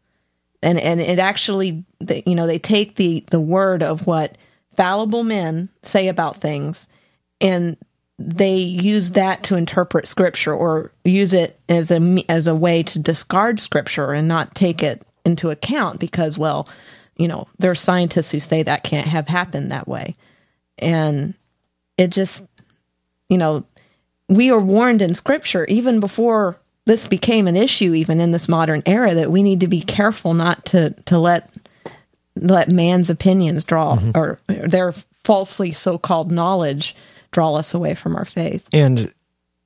and and it actually, you know, they take the, the word of what fallible men say about things, and they use that to interpret Scripture, or use it as a as a way to discard Scripture and not take it into account because, well, you know, there are scientists who say that can't have happened that way. And it just, you know, we are warned in Scripture, even before this became an issue, even in this modern era, that we need to be careful not to, to let let man's opinions draw, mm-hmm. or their falsely so-called knowledge draw us away from our faith. And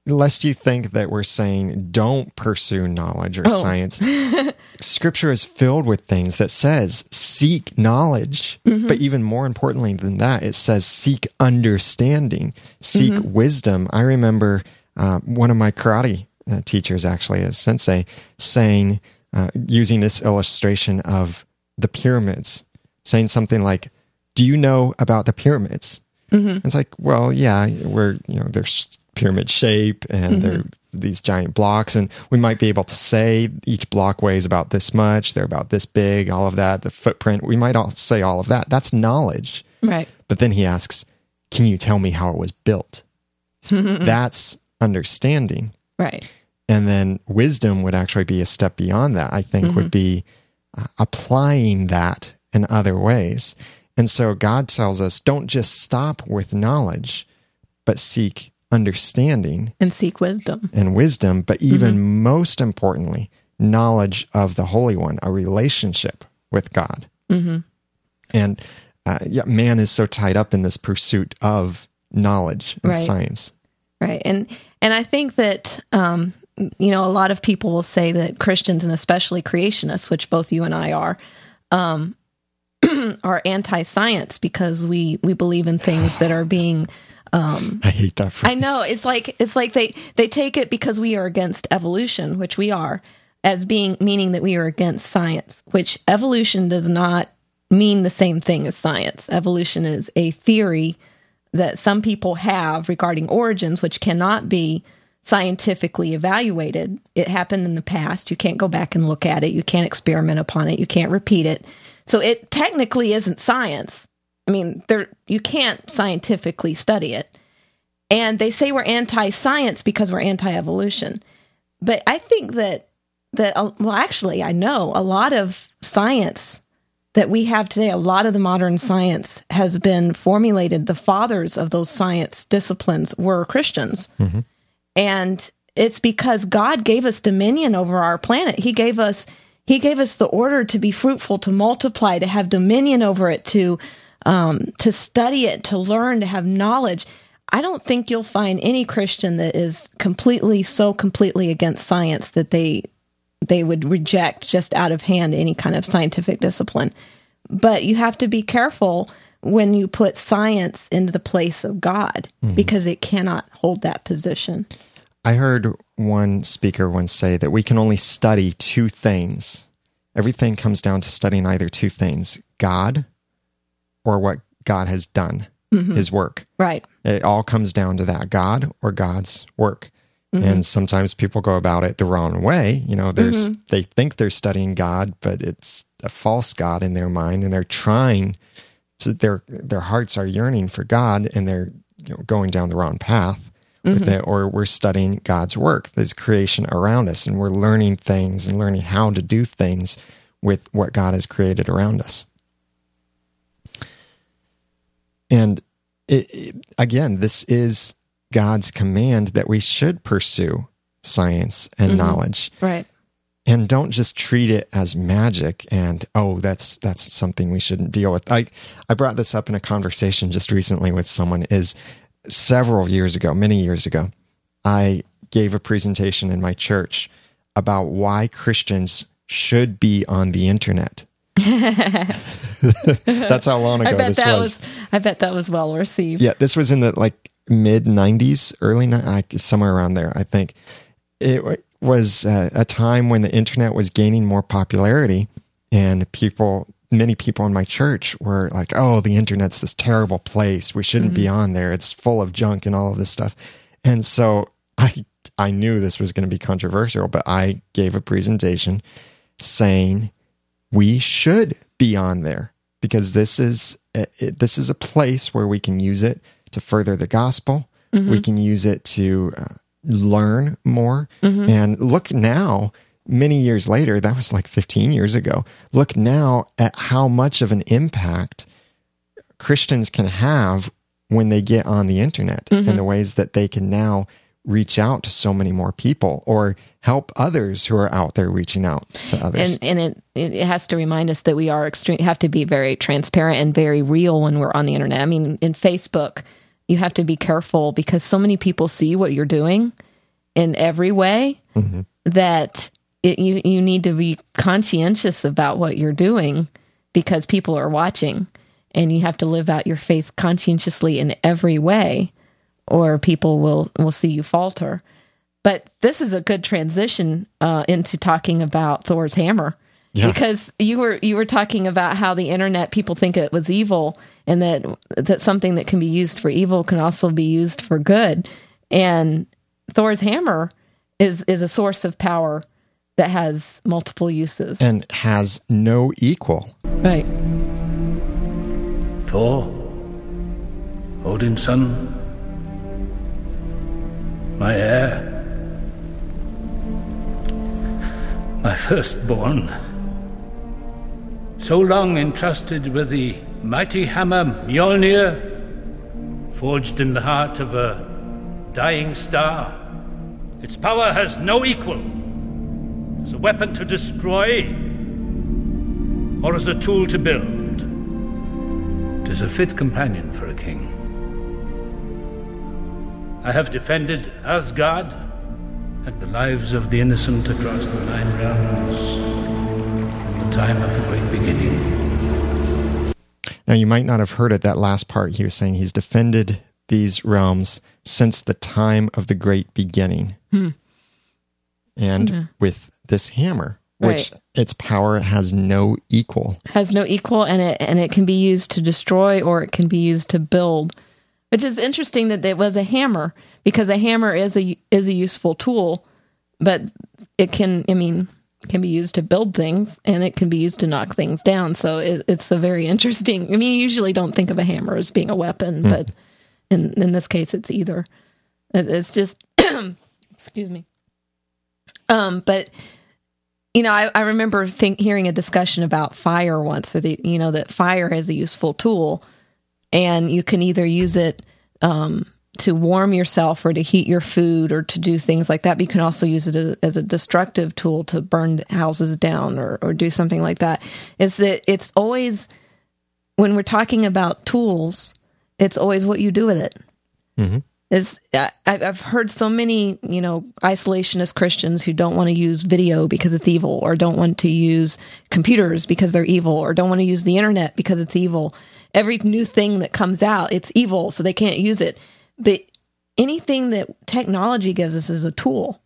lest you think that we're saying don't pursue knowledge or oh. science, Scripture is filled with things that says seek knowledge, mm-hmm. but even more importantly than that, it says seek understanding, seek mm-hmm. wisdom. I remember uh, one of my karate uh, teachers, actually a sensei, saying, uh, using this illustration of the pyramids, saying something like, do you know about the pyramids? Mm-hmm. It's like, well, yeah, we're, you know, there's pyramid shape and mm-hmm. there are these giant blocks, and we might be able to say each block weighs about this much, they're about this big, all of that, the footprint, we might all say all of that. That's knowledge. Right. But then he asks, can you tell me how it was built? Mm-hmm. That's understanding. Right. And then wisdom would actually be a step beyond that, I think, mm-hmm. would be uh, applying that in other ways. And so God tells us, don't just stop with knowledge, but seek understanding. And seek wisdom. And wisdom, but even mm-hmm. most importantly, knowledge of the Holy One, a relationship with God. Mm-hmm. And uh, yeah, man is so tied up in this pursuit of knowledge and right. science. Right. And and I think that, um, you know, a lot of people will say that Christians, and especially creationists, which both you and I are, um, are anti-science because we, we believe in things that are being. Um, I hate that phrase. I know it's like it's like they, they take it because we are against evolution, which we are, as being meaning that we are against science. Which evolution does not mean the same thing as science. Evolution is a theory that some people have regarding origins, which cannot be scientifically evaluated. It happened in the past. You can't go back and look at it. You can't experiment upon it. You can't repeat it. So it technically isn't science. I mean, there you can't scientifically study it. And they say we're anti-science because we're anti-evolution. But I think that, that well, actually, I know a lot of science that we have today, a lot of the modern science has been formulated. The fathers of those science disciplines were Christians. Mm-hmm. And it's because God gave us dominion over our planet. He gave us... He gave us the order to be fruitful, to multiply, to have dominion over it, to um, to study it, to learn, to have knowledge. I don't think you'll find any Christian that is completely, so completely against science that they they would reject just out of hand any kind of scientific discipline. But you have to be careful when you put science into the place of God, mm-hmm. because it cannot hold that position. I heard one speaker once say that we can only study two things. Everything comes down to studying either two things, God or what God has done, mm-hmm. his work. Right. It all comes down to that, God or God's work. Mm-hmm. And sometimes people go about it the wrong way. You know, there's mm-hmm. they think they're studying God, but it's a false god in their mind, and they're trying to, their their hearts are yearning for God, and they're, you know, going down the wrong path. With mm-hmm. it, or we're studying God's work, this creation around us, and we're learning things and learning how to do things with what God has created around us. And it, it, again, this is God's command that we should pursue science and mm-hmm. knowledge, right? And don't just treat it as magic and oh, that's that's something we shouldn't deal with. I I brought this up in a conversation just recently with someone. Is Several years ago, many years ago, I gave a presentation in my church about why Christians should be on the internet. That's how long ago I bet this that was. was. I bet that was well received. Yeah, this was in the like mid nineties, early, ni- somewhere around there, I think. It was uh, a time when the internet was gaining more popularity, and people, many people in my church were like, oh, the internet's this terrible place. We shouldn't mm-hmm. be on there. It's full of junk and all of this stuff. And so I, I knew this was going to be controversial, but I gave a presentation saying we should be on there because this is a, it, this is a place where we can use it to further the gospel. Mm-hmm. We can use it to uh, learn more. Mm-hmm. And look now, many years later, that was like fifteen years ago, look now at how much of an impact Christians can have when they get on the internet mm-hmm. and the ways that they can now reach out to so many more people or help others who are out there reaching out to others. And, and it, it has to remind us that we are extreme, have to be very transparent and very real when we're on the internet. I mean, in Facebook, you have to be careful because so many people see what you're doing in every way mm-hmm. that it, you, you need to be conscientious about what you're doing because people are watching and you have to live out your faith conscientiously in every way, or people will, will see you falter. But this is a good transition uh, into talking about Thor's hammer. Yeah. Because you were you were talking about how the internet, people think it was evil, and that that something that can be used for evil can also be used for good. And Thor's hammer is, is a source of power that has multiple uses. And has no equal. Right. Thor, Odin's son, my heir, my firstborn, so long entrusted with the mighty hammer Mjolnir, forged in the heart of a dying star. Its power has no equal as a weapon to destroy or as a tool to build. It is a fit companion for a king. I have defended Asgard and the lives of the innocent across the Nine Realms from the time of the Great Beginning. Now, you might not have heard it, that last part. He was saying he's defended these realms since the time of the Great Beginning. Hmm. And yeah. with this hammer, which right. its power has no equal. Has no equal, and it and it can be used to destroy or it can be used to build. Which is interesting that it was a hammer, because a hammer is a is a useful tool, but it can, I mean, can be used to build things, and it can be used to knock things down. So it, it's a very interesting. I mean, you usually don't think of a hammer as being a weapon, mm. but in in this case, it's either. It, it's just, excuse me. Um, but you know, I I remember think, hearing a discussion about fire once, or the you know that fire is a useful tool. And you can either use it um, to warm yourself or to heat your food or to do things like that. But you can also use it as a destructive tool to burn houses down or, or do something like that. It's that it's always, when we're talking about tools, it's always what you do with it. Mm-hmm. It's, I, I've heard so many, you know, isolationist Christians who don't want to use video because it's evil, or don't want to use computers because they're evil, or don't want to use the internet because it's evil. Every new thing that comes out, it's evil, so they can't use it. But anything that technology gives us is a tool,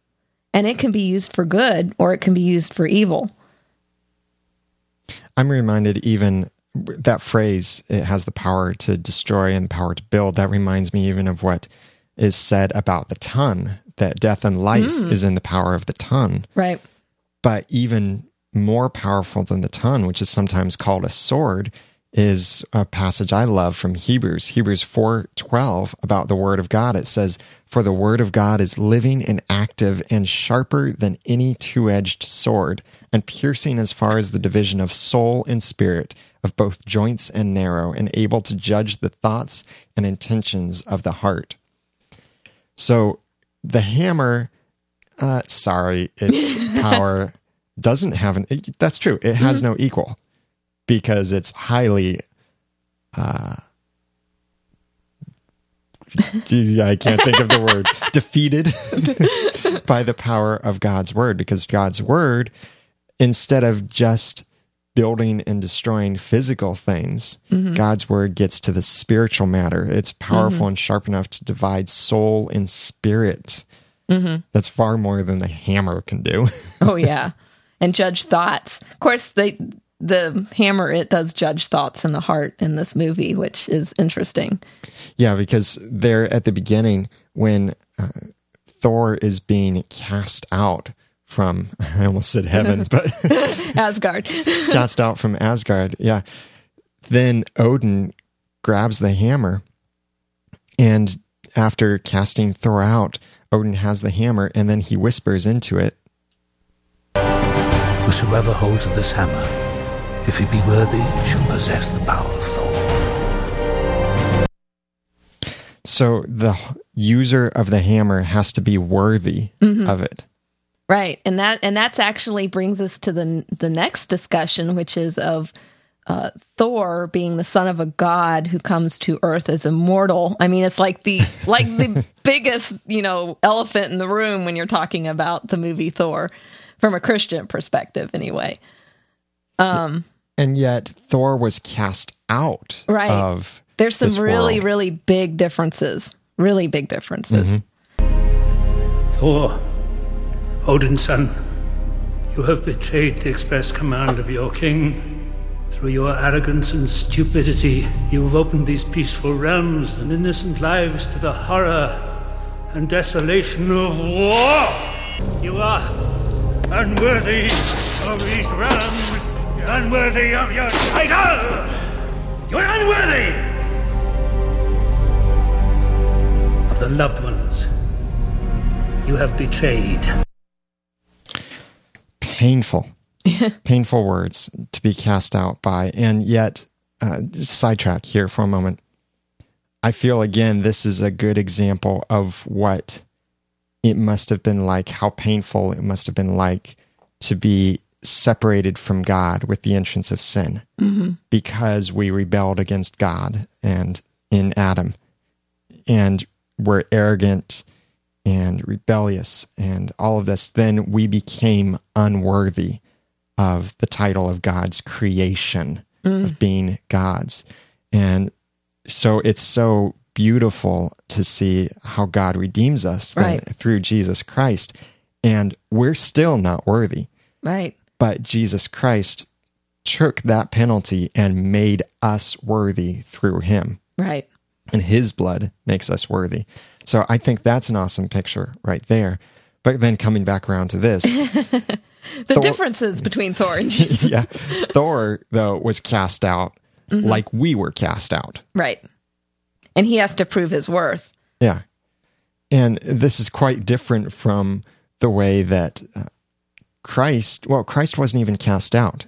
and it can be used for good or it can be used for evil. I'm reminded even that phrase, it has the power to destroy and the power to build. That reminds me even of what is said about the tongue, that death and life mm. is in the power of the tongue. Right. But even more powerful than the tongue, which is sometimes called a sword, is a passage I love from Hebrews, Hebrews four twelve, about the Word of God. It says, "For the Word of God is living and active and sharper than any two-edged sword, and piercing as far as the division of soul and spirit, of both joints and marrow, and able to judge the thoughts and intentions of the heart." So the hammer, uh, sorry, its power doesn't have an... It, that's true. It has mm-hmm. no equal. Because it's highly, uh, I can't think of the word, defeated by the power of God's word. Because God's word, instead of just building and destroying physical things, mm-hmm. God's word gets to the spiritual matter. It's powerful mm-hmm. and sharp enough to divide soul and spirit, Mm-hmm. That's far more than a hammer can do. Oh, yeah. And judge thoughts. Of course, they, the hammer, it does judge thoughts in the heart in this movie, which is interesting. Yeah, because there at the beginning, when uh, Thor is being cast out from, I almost said heaven, but... Asgard. Cast out from Asgard, yeah. Then Odin grabs the hammer, and after casting Thor out, Odin has the hammer, and then he whispers into it, "Whosoever holds this hammer, if he be worthy, shall possess the power of Thor." So the user of the hammer has to be worthy mm-hmm. of it. Right, and that and that's actually brings us to the the next discussion, which is of uh, Thor being the son of a god who comes to Earth as a mortal. I mean, it's like the like the biggest, you know, elephant in the room when you're talking about the movie Thor, from a Christian perspective, anyway. Um, and yet Thor was cast out. Right. Of There's some this really, world. really big differences. Really big differences. Mm-hmm. Thor, Odin's son, you have betrayed the express command of your king. Through your arrogance and stupidity, you have opened these peaceful realms and innocent lives to the horror and desolation of war. You are unworthy of these realms, unworthy of your title. You're unworthy of the loved ones you have betrayed. Painful, painful words to be cast out by. And yet, uh, sidetrack here for a moment. I feel, again, this is a good example of what it must have been like, how painful it must have been like to be separated from God with the entrance of sin, mm-hmm. because we rebelled against God and in Adam, and were arrogant and rebellious and all of this, then we became unworthy of the title of God's creation, mm. of being God's. And so it's so beautiful to see how God redeems us right. then, through Jesus Christ. And we're still not worthy. Right. But Jesus Christ took that penalty and made us worthy through him. Right. And his blood makes us worthy. So I think that's an awesome picture right there. But then coming back around to this. the Thor, differences between Thor and Jesus. Yeah. Thor, though, was cast out mm-hmm. like we were cast out. Right. And he has to prove his worth. Yeah. And this is quite different from the way that uh, Christ, well, Christ wasn't even cast out.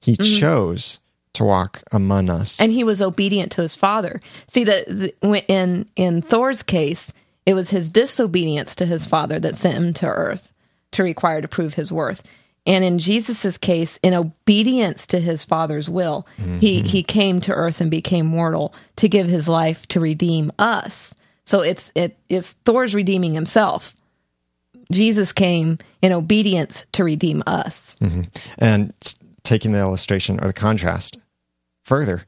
He mm-hmm. chose to walk among us. And he was obedient to his father. See, the, the in in Thor's case, it was his disobedience to his father that sent him to earth to require to prove his worth. And in Jesus's case, in obedience to his father's will, mm-hmm. he, he came to earth and became mortal to give his life to redeem us. So it's it it's Thor's redeeming himself. Jesus came in obedience to redeem us. Mm-hmm. And taking the illustration or the contrast further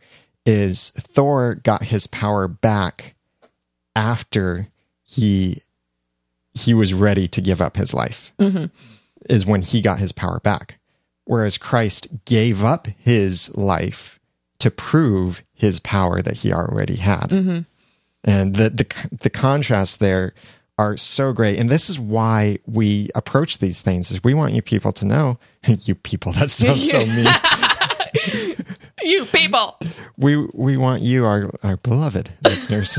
is Thor got his power back after he he was ready to give up his life. Mm-hmm. Is when he got his power back. Whereas Christ gave up his life to prove his power that he already had. Mm-hmm. And the, the the contrast there are so great. And this is why we approach these things, is we want you people to know, you people, that sounds so mean. You people. We we want you, our, our beloved listeners,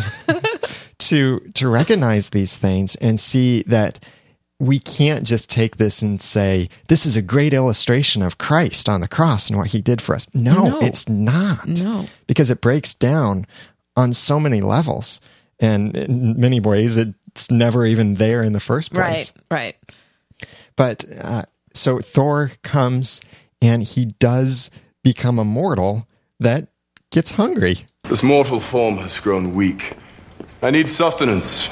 to to recognize these things and see that we can't just take this and say, this is a great illustration of Christ on the cross and what he did for us. No, no. It's not. No. Because it breaks down on so many levels. And in many ways, it's never even there in the first place. Right, right. But uh, so Thor comes and he does become a mortal that gets hungry. This mortal form has grown weak. I need sustenance.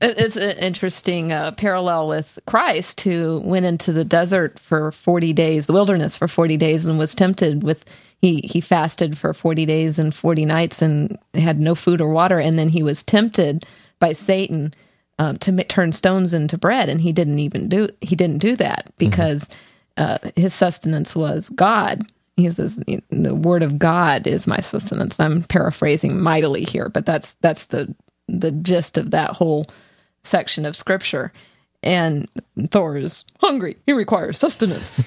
It's an interesting uh, parallel with Christ, who went into the desert for forty days, the wilderness for forty days, and was tempted with, he, he fasted for forty days and forty nights and had no food or water, and then he was tempted by Satan um, to m- turn stones into bread, and he didn't even do he didn't do that because mm-hmm. uh, his sustenance was God. He says, "The word of God is my sustenance." I'm paraphrasing mightily here, but that's that's the the gist of that whole section of scripture. And Thor is hungry. He requires sustenance.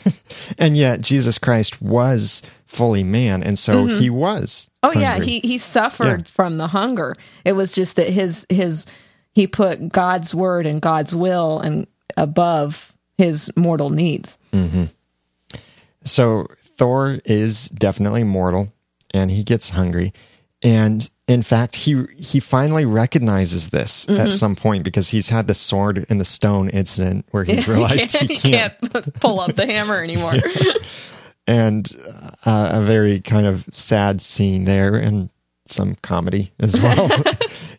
And yet Jesus Christ was fully man, and so mm-hmm. he was Oh, hungry. yeah, he he suffered yeah. from the hunger. It was just that his his he put God's word and God's will and above his mortal needs. Mm-hmm. So Thor is definitely mortal, and he gets hungry. And in fact, he he finally recognizes this mm-hmm. at some point, because he's had the sword and the stone incident where he's realized he, can't, he, can't. he can't pull up the hammer anymore. yeah. And uh, a very kind of sad scene there, and some comedy as well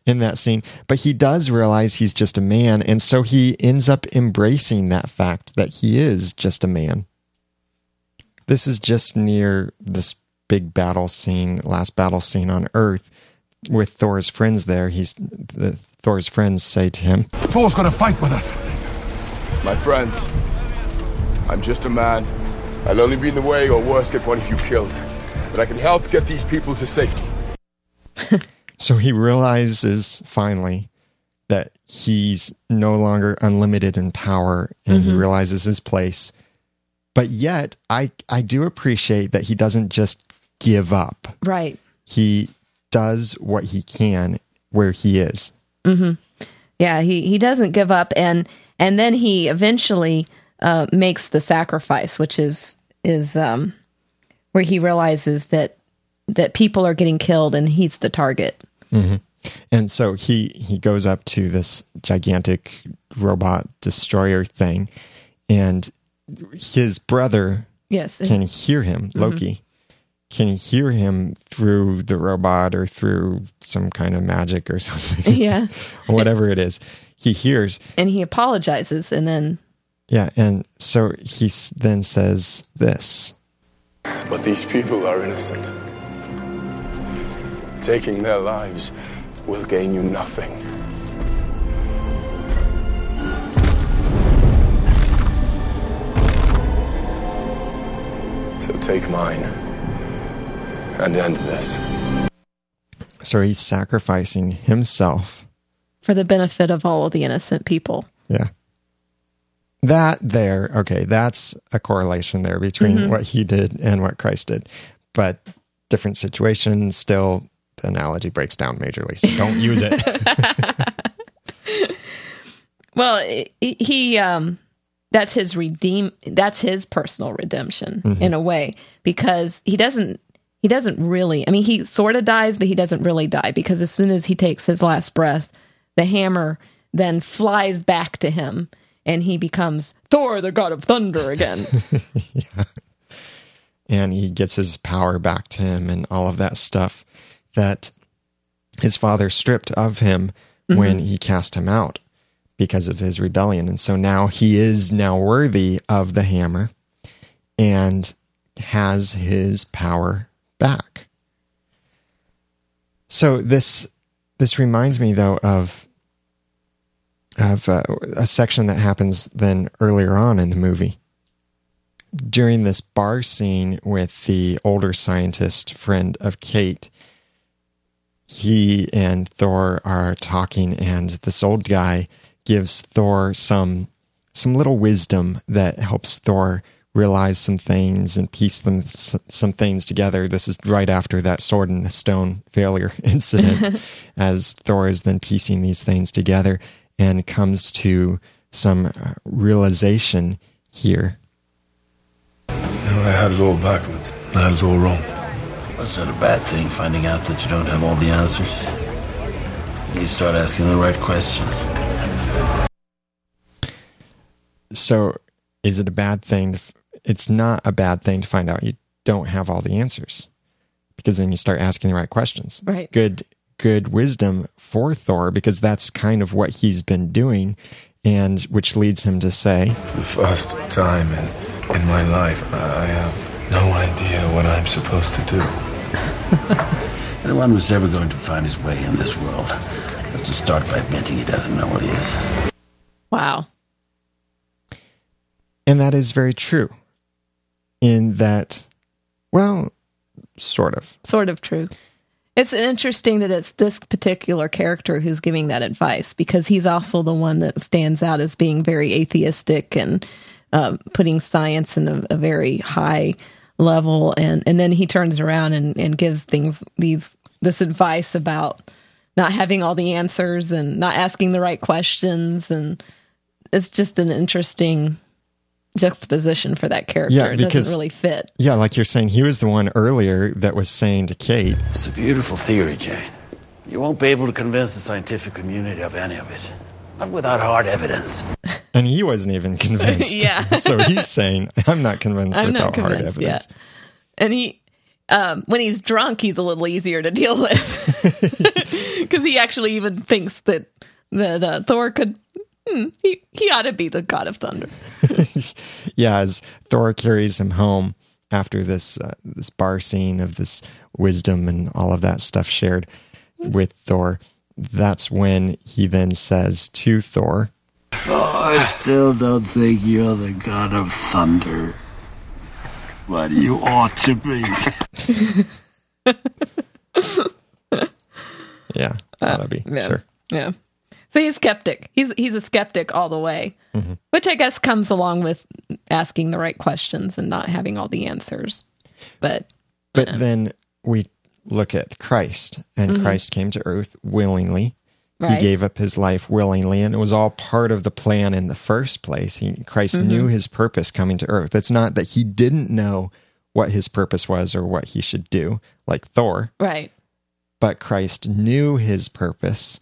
in that scene. But he does realize he's just a man, and so he ends up embracing that fact that he is just a man. This is just near this big battle scene, last battle scene on Earth, with Thor's friends there. He's the Thor's friends say to him, "Thor's going to fight with us." "My friends, I'm just a man. I'll only be in the way, or worse, get one of you killed. But I can help get these people to safety." So he realizes finally that he's no longer unlimited in power, and mm-hmm. he realizes his place. But yet, I I do appreciate that he doesn't just give up. Right. He does what he can where he is. Mm-hmm. Yeah, he, he doesn't give up. And and then he eventually uh, makes the sacrifice, which is is um, where he realizes that that people are getting killed and he's the target. Mm-hmm. And so he, he goes up to this gigantic robot destroyer thing, and his brother yes, can hear him, Loki. Mm-hmm. Can hear him through the robot or through some kind of magic or something. Yeah. Whatever it is, he hears. And he apologizes, and then... Yeah, and so he then says this. "But these people are innocent. Taking their lives will gain you nothing. So take mine and end this." So he's sacrificing himself for the benefit of all of the innocent people. Yeah. That there, okay, that's a correlation there between mm-hmm. what he did and what Christ did. But different situation, still the analogy breaks down majorly, so don't use it. Well, he um that's his redeem that's his personal redemption mm-hmm. in a way, because he doesn't He doesn't really, I mean, he sort of dies, but he doesn't really die, because as soon as he takes his last breath, the hammer then flies back to him, and he becomes Thor, the god of thunder again. yeah. And he gets his power back to him and all of that stuff that his father stripped of him mm-hmm. when he cast him out because of his rebellion. And so now he is now worthy of the hammer and has his power back. So this this reminds me though of of uh, a section that happens then earlier on in the movie during this bar scene with the older scientist friend of Kate. He and Thor are talking, and this old guy gives Thor some some little wisdom that helps Thor realize some things and piece them some things together. This is right after that sword and the stone failure incident, as Thor is then piecing these things together and comes to some realization here. "You know, I had it all backwards. I had it all wrong." "That's not a bad thing, finding out that you don't have all the answers. You start asking the right questions." So is it a bad thing to f- It's not a bad thing to find out you don't have all the answers, because then you start asking the right questions. Right. Good, good wisdom for Thor, because that's kind of what he's been doing, and which leads him to say, "For the first time in, in my life, I have no idea what I'm supposed to do." that one was ever going to find his way in this world has to start by admitting he doesn't know what he is. Wow. And that is very true. In that, well, sort of. Sort of true. It's interesting that it's this particular character who's giving that advice, because he's also the one that stands out as being very atheistic and uh, putting science in a, a very high level. And, and then he turns around and, and gives things these this advice about not having all the answers and not asking the right questions. And it's just an interesting juxtaposition for that character. Yeah, because, it doesn't really fit. Yeah, like you're saying, he was the one earlier that was saying to Kate, "It's a beautiful theory, Jane. You won't be able to convince the scientific community of any of it. Not without hard evidence." And he wasn't even convinced. Yeah. So he's saying, "I'm not convinced I'm without not convinced hard evidence." Yet. And he, um, when he's drunk, he's a little easier to deal with, because he actually even thinks that that uh, Thor could. Hmm, he, he ought to be the god of thunder. Yeah, as Thor carries him home after this uh, this bar scene of this wisdom and all of that stuff shared with Thor, that's when he then says to Thor, "Oh, I still don't think you're the god of thunder, but you ought to be." Yeah, ought to be, uh, yeah, sure. Yeah. So he's skeptic. He's he's a skeptic all the way, mm-hmm. which I guess comes along with asking the right questions and not having all the answers. But but you know. Then we look at Christ, and mm-hmm. Christ came to earth willingly. Right. He gave up his life willingly, and it was all part of the plan in the first place. He, Christ mm-hmm. knew his purpose coming to earth. It's not that he didn't know what his purpose was or what he should do, like Thor. Right. But Christ knew his purpose.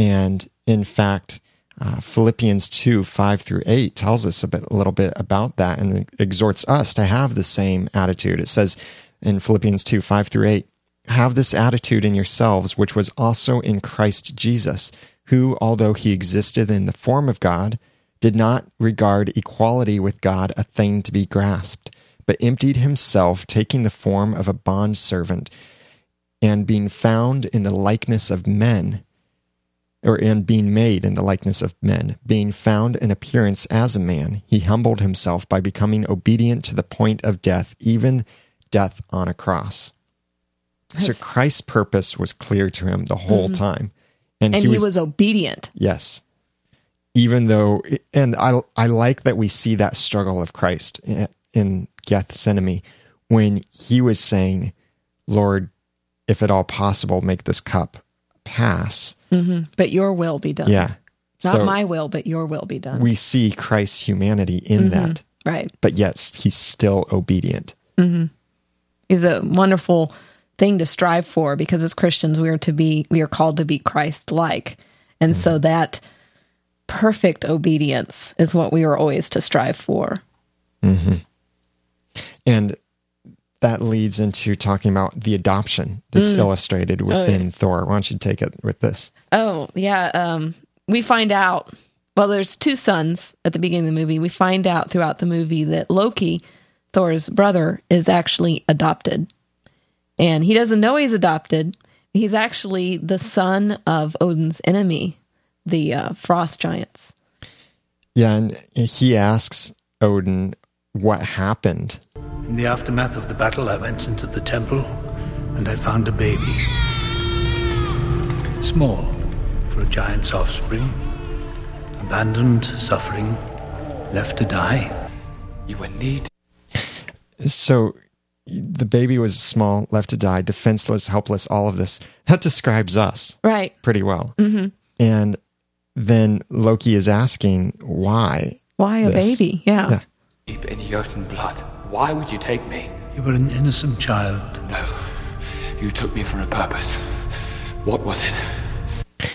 And in fact, uh, Philippians two, five through eight tells us a, bit, a little bit about that and exhorts us to have the same attitude. It says in Philippians two, five through eight, "Have this attitude in yourselves, which was also in Christ Jesus, who, although he existed in the form of God, did not regard equality with God a thing to be grasped, but emptied himself, taking the form of a bondservant, and being found in the likeness of men, or in being made in the likeness of men, being found in appearance as a man, he humbled himself by becoming obedient to the point of death, even death on a cross." So Christ's purpose was clear to him the whole mm-hmm. time. And, and he, was, he was obedient. Yes. Even though, and I, I like that we see that struggle of Christ in, in Gethsemane when he was saying, "Lord, if at all possible, make this cup pass. Mm-hmm. But your will be done." Yeah. Not so, my will, but your will be done. We see Christ's humanity in mm-hmm. that. Right. But yet he's still obedient. Mm-hmm. It's a wonderful thing to strive for, because as Christians, we are to be, we are called to be Christ-like. And mm-hmm. so that perfect obedience is what we are always to strive for. Mm-hmm. And that leads into talking about the adoption that's mm. illustrated within oh, yeah. Thor. Why don't you take it with this? Oh, yeah. Um, we find out, well, there's two sons at the beginning of the movie. We find out throughout the movie that Loki, Thor's brother, is actually adopted. And he doesn't know he's adopted. He's actually the son of Odin's enemy, the uh, frost giants. Yeah, and he asks Odin what happened. "In the aftermath of the battle, I went into the temple and I found a baby. Small for a giant's offspring, abandoned, suffering, left to die. You were needed." So the baby was small, left to die, defenseless, helpless, all of this. That describes us. Right. Pretty well. Mm-hmm. And then Loki is asking why. Why a this? baby? Yeah. yeah. "Deep in Jotun blood. Why would you take me?" "You were an innocent child." "No, you took me for a purpose. What was it?"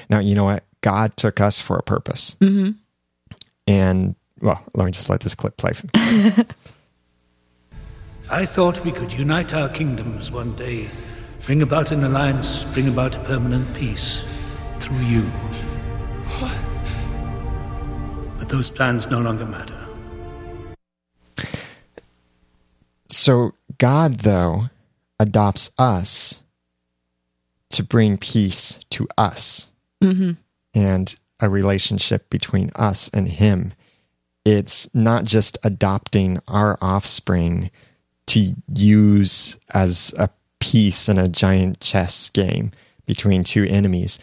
Now, you know what? God took us for a purpose. Mm-hmm. And, well, let me just let this clip play. "I thought we could unite our kingdoms one day, bring about an alliance, bring about a permanent peace through you. What? But those plans no longer matter." So God, though, adopts us to bring peace to us mm-hmm. and a relationship between us and him. It's not just adopting our offspring to use as a peace in a giant chess game between two enemies,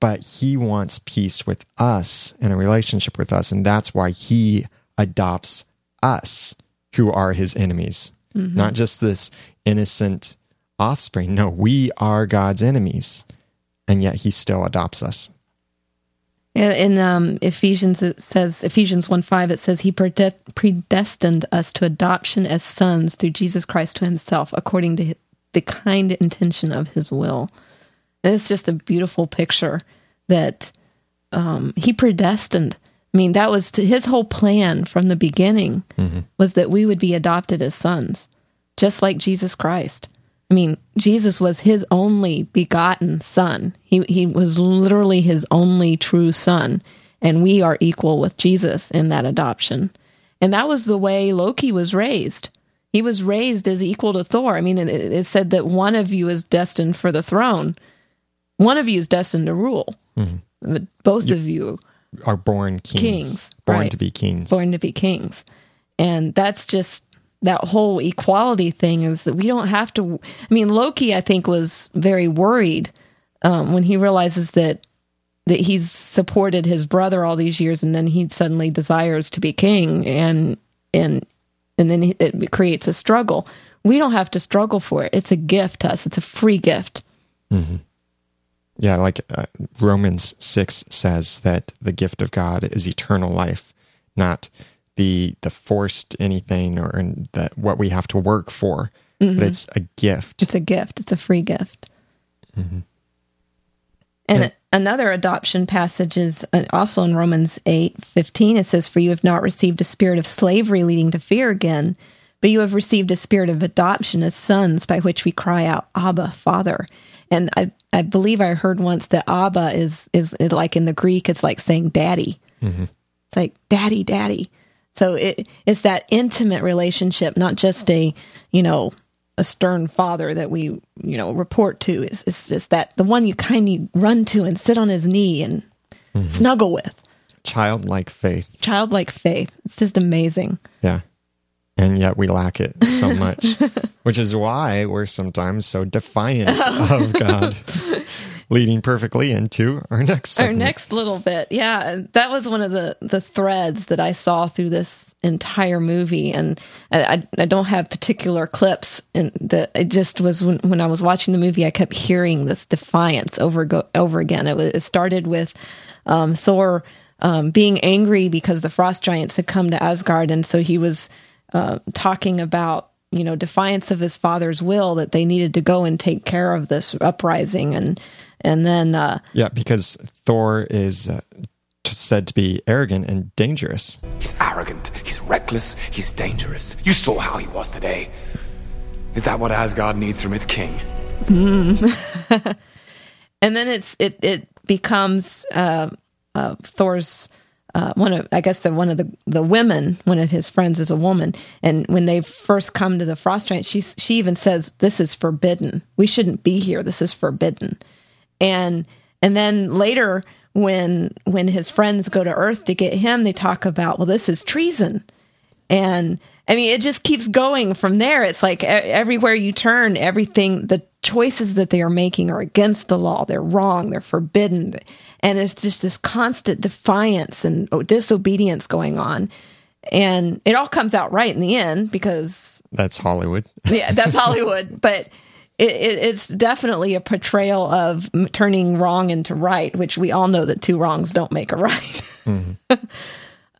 but he wants peace with us and a relationship with us. And that's why he adopts us, who are his enemies, mm-hmm. not just this innocent offspring. No, we are God's enemies, and yet he still adopts us. In um, Ephesians, it says, Ephesians one five, it says, he predestined us to adoption as sons through Jesus Christ to himself, according to the kind intention of his will. And it's just a beautiful picture that um, he predestined. I mean, that was his whole plan from the beginning mm-hmm. was that we would be adopted as sons, just like Jesus Christ. I mean, Jesus was his only begotten son. He he was literally his only true son. And we are equal with Jesus in that adoption. And that was the way Loki was raised. He was raised as equal to Thor. I mean, it, it said that one of you is destined for the throne. One of you is destined to rule. Mm-hmm. But both you of you are born kings. kings born right. to be kings. Born to be kings. And that's just... that whole equality thing is that we don't have to... I mean, Loki, I think, was very worried um, when he realizes that that he's supported his brother all these years, and then he suddenly desires to be king, and and and then it creates a struggle. We don't have to struggle for it. It's a gift to us. It's a free gift. Mm-hmm. Yeah, like uh, Romans six says that the gift of God is eternal life, not... the the forced anything or in the, what we have to work for. Mm-hmm. But it's a gift. It's a gift. It's a free gift. Mm-hmm. And, and another adoption passage is also in Romans eight fifteen. It says, for you have not received a spirit of slavery leading to fear again, but you have received a spirit of adoption as sons, by which we cry out, Abba, Father. And I, I believe I heard once that Abba is, is, is like in the Greek, it's like saying daddy. Mm-hmm. It's like, daddy, daddy. So it, it's that intimate relationship, not just a, you know, a stern father that we, you know, report to. It's, it's just that the one you kindly run to and sit on his knee and mm-hmm. snuggle with. Childlike faith. Childlike faith. It's just amazing. Yeah. And yet we lack it so much, which is why we're sometimes so defiant oh. of God. Leading perfectly into our next segment. Our next little bit. Yeah, that was one of the, the threads that I saw through this entire movie. And I, I don't have particular clips. And that it just was when, when I was watching the movie, I kept hearing this defiance over go, over again. It, was, it started with um, Thor um, being angry because the frost giants had come to Asgard. And so he was uh, talking about, you know, defiance of his father's will, that they needed to go and take care of this uprising. And and then... Uh, yeah, because Thor is uh, said to be arrogant and dangerous. He's arrogant, he's reckless, he's dangerous. You saw how he was today. Is that what Asgard needs from its king? Mm. And then it's it, it becomes uh, uh, Thor's... Uh, one of, I guess the, one of the, the women, one of his friends is a woman. And when they first come to the frost giant, she, she even says, this is forbidden. We shouldn't be here. This is forbidden. And, and then later when, when his friends go to Earth to get him, they talk about, well, this is treason. And I mean, it just keeps going from there. It's like everywhere you turn, everything, the choices that they are making are against the law. They're wrong. They're forbidden. And it's just this constant defiance and disobedience going on. And it all comes out right in the end because... That's Hollywood. Yeah, that's Hollywood. But it, it, it's definitely a portrayal of turning wrong into right, which we all know that two wrongs don't make a right. Mm-hmm.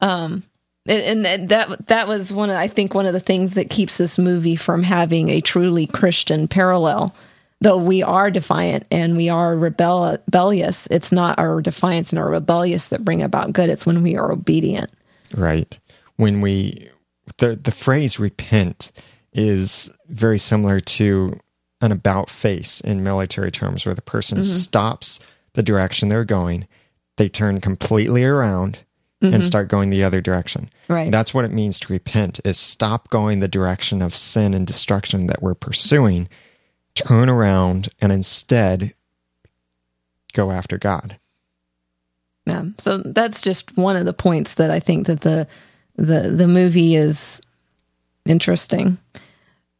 um And, and that that was one of, I think one of the things that keeps this movie from having a truly Christian parallel. Though we are defiant and we are rebel, rebellious, it's not our defiance and our rebellious that bring about good. It's when we are obedient. Right. When we the the phrase repent is very similar to an about face in military terms, where the person mm-hmm. stops the direction they're going, they turn completely around. Mm-hmm. And start going the other direction. Right. That's what it means to repent, is stop going the direction of sin and destruction that we're pursuing, turn around, and instead go after God. Yeah, so that's just one of the points that I think that the the the movie is interesting.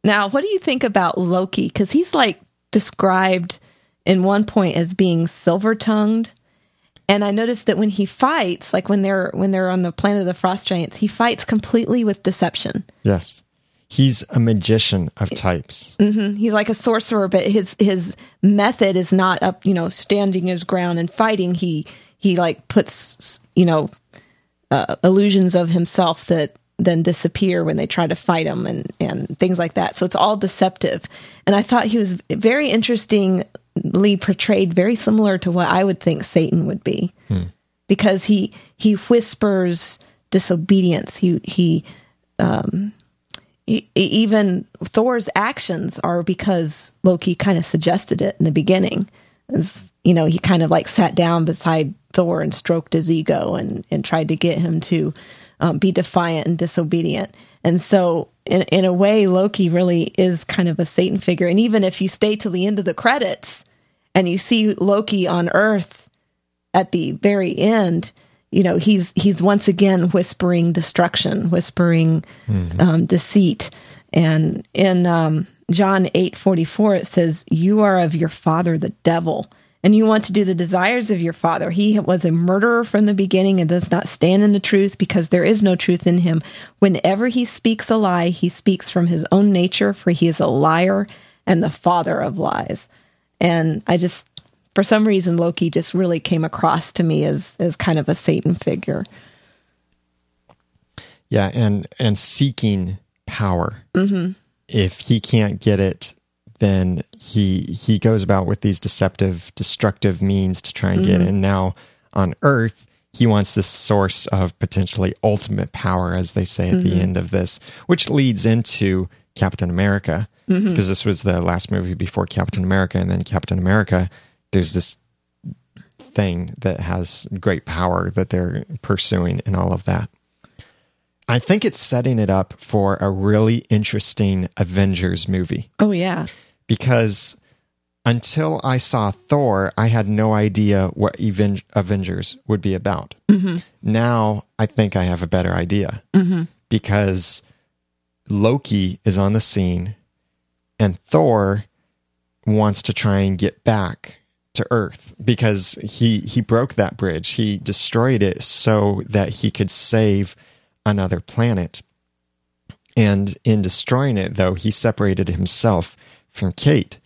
Now, what do you think about Loki? Because he's like described in one point as being silver-tongued, and I noticed that when he fights, like when they're when they're on the planet of the Frost Giants, he fights completely with deception. Yes. He's a magician of types. Mm-hmm. He's like a sorcerer, but his his method is not up, you know, standing his ground and fighting. He he like puts, you know, uh, illusions of himself that then disappear when they try to fight him and, and things like that. So it's all deceptive. And I thought he was very interestingly portrayed, very similar to what I would think Satan would be, hmm. because he he whispers disobedience. He he. Um, Even Thor's actions are because Loki kind of suggested it in the beginning. You know, he kind of like sat down beside Thor and stroked his ego and, and tried to get him to um, be defiant and disobedient. And so in, in a way, Loki really is kind of a Satan figure. And even if you stay till the end of the credits and you see Loki on Earth at the very end, you know, he's he's once again whispering destruction, whispering mm-hmm. um, deceit. And in um, John eight forty-four, it says, "You are of your father, the devil, and you want to do the desires of your father. He was a murderer from the beginning and does not stand in the truth because there is no truth in him. Whenever he speaks a lie, he speaks from his own nature, for he is a liar and the father of lies." And I just... For some reason, Loki just really came across to me as as kind of a Satan figure. Yeah, and and seeking power. Mm-hmm. If he can't get it, then he he goes about with these deceptive, destructive means to try and mm-hmm. get it. And now on Earth, he wants this source of potentially ultimate power, as they say at mm-hmm. the end of this, which leads into Captain America, because mm-hmm. this was the last movie before Captain America, and then Captain America... There's this thing that has great power that they're pursuing and all of that. I think it's setting it up for a really interesting Avengers movie. Oh, yeah. Because until I saw Thor, I had no idea what Aven- Avengers would be about. Mm-hmm. Now I think I have a better idea mm-hmm. because Loki is on the scene and Thor wants to try and get back to Earth because he he broke that bridge. He destroyed it so that he could save another planet. And in destroying it, though, he separated himself from Kate.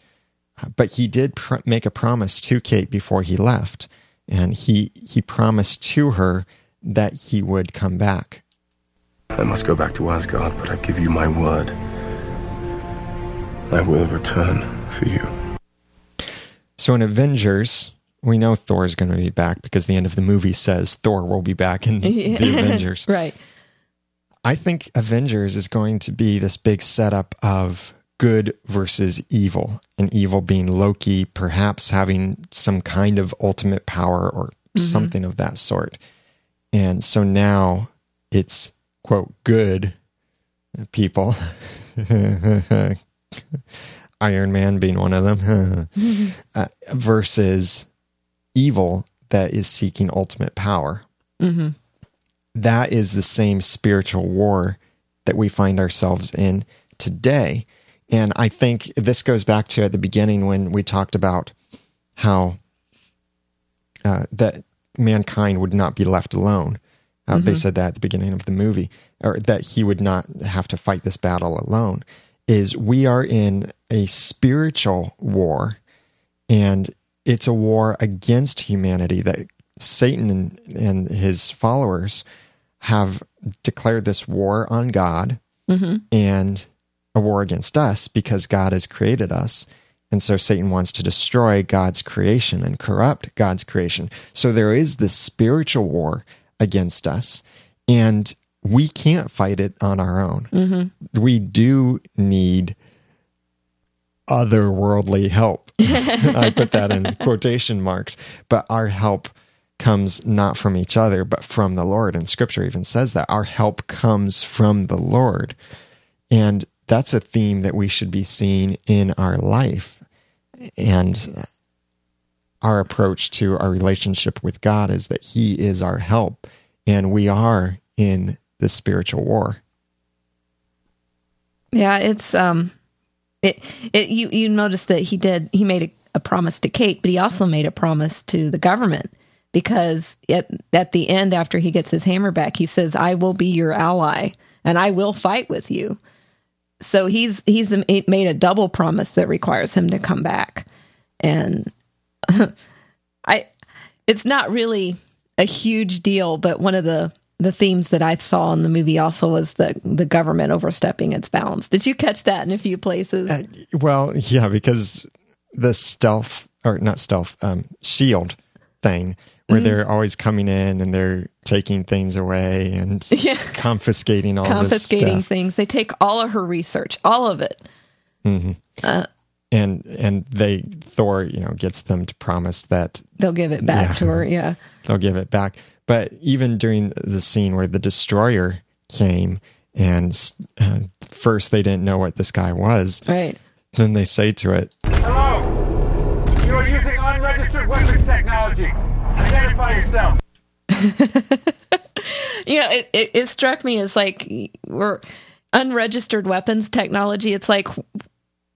But he did pr- make a promise to Kate before he left. And he, he promised to her that he would come back. "I must go back to Asgard, but I give you my word. I will return for you." So in Avengers, we know Thor's going to be back because the end of the movie says Thor will be back in yeah. the Avengers. Right. I think Avengers is going to be this big setup of good versus evil, and evil being Loki, perhaps having some kind of ultimate power or mm-hmm. something of that sort. And so now it's, quote, good people. Iron Man being one of them, uh, versus evil that is seeking ultimate power. Mm-hmm. That is the same spiritual war that we find ourselves in today. And I think this goes back to at the beginning when we talked about how uh, that mankind would not be left alone. Uh, mm-hmm. They said that at the beginning of the movie, or that he would not have to fight this battle alone. Is we are in a spiritual war, and it's a war against humanity that Satan and, and his followers have declared this war on God mm-hmm. and a war against us because God has created us. And so Satan wants to destroy God's creation and corrupt God's creation. So there is this spiritual war against us, and we can't fight it on our own. Mm-hmm. We do need otherworldly help. I put that in quotation marks. But our help comes not from each other, but from the Lord. And Scripture even says that our help comes from the Lord. And that's a theme that we should be seeing in our life. And our approach to our relationship with God is that He is our help, and we are in this spiritual war. Yeah, it's um, it it you you notice that he did he made a, a promise to Kate, but he also made a promise to the government, because at at the end, after he gets his hammer back, he says, "I will be your ally, and I will fight with you." So he's he's made a double promise that requires him to come back, and I it's not really a huge deal, but one of the the themes that I saw in the movie also was the the government overstepping its bounds. Did you catch that in a few places? Uh, well, yeah, because the stealth, or not stealth, um, shield thing, where mm-hmm. they're always coming in and they're taking things away and yeah. confiscating all confiscating this stuff. things. They take all of her research, all of it. Mm-hmm. Uh, and and they Thor, you know, gets them to promise that they'll give it back yeah, to her. Yeah, they'll give it back. But even during the scene where the destroyer came, and uh, first they didn't know what this guy was. Right. Then they say to it, "Hello, you are using unregistered weapons technology. Identify yourself." You know, it, it, it struck me as like, we're unregistered weapons technology. It's like,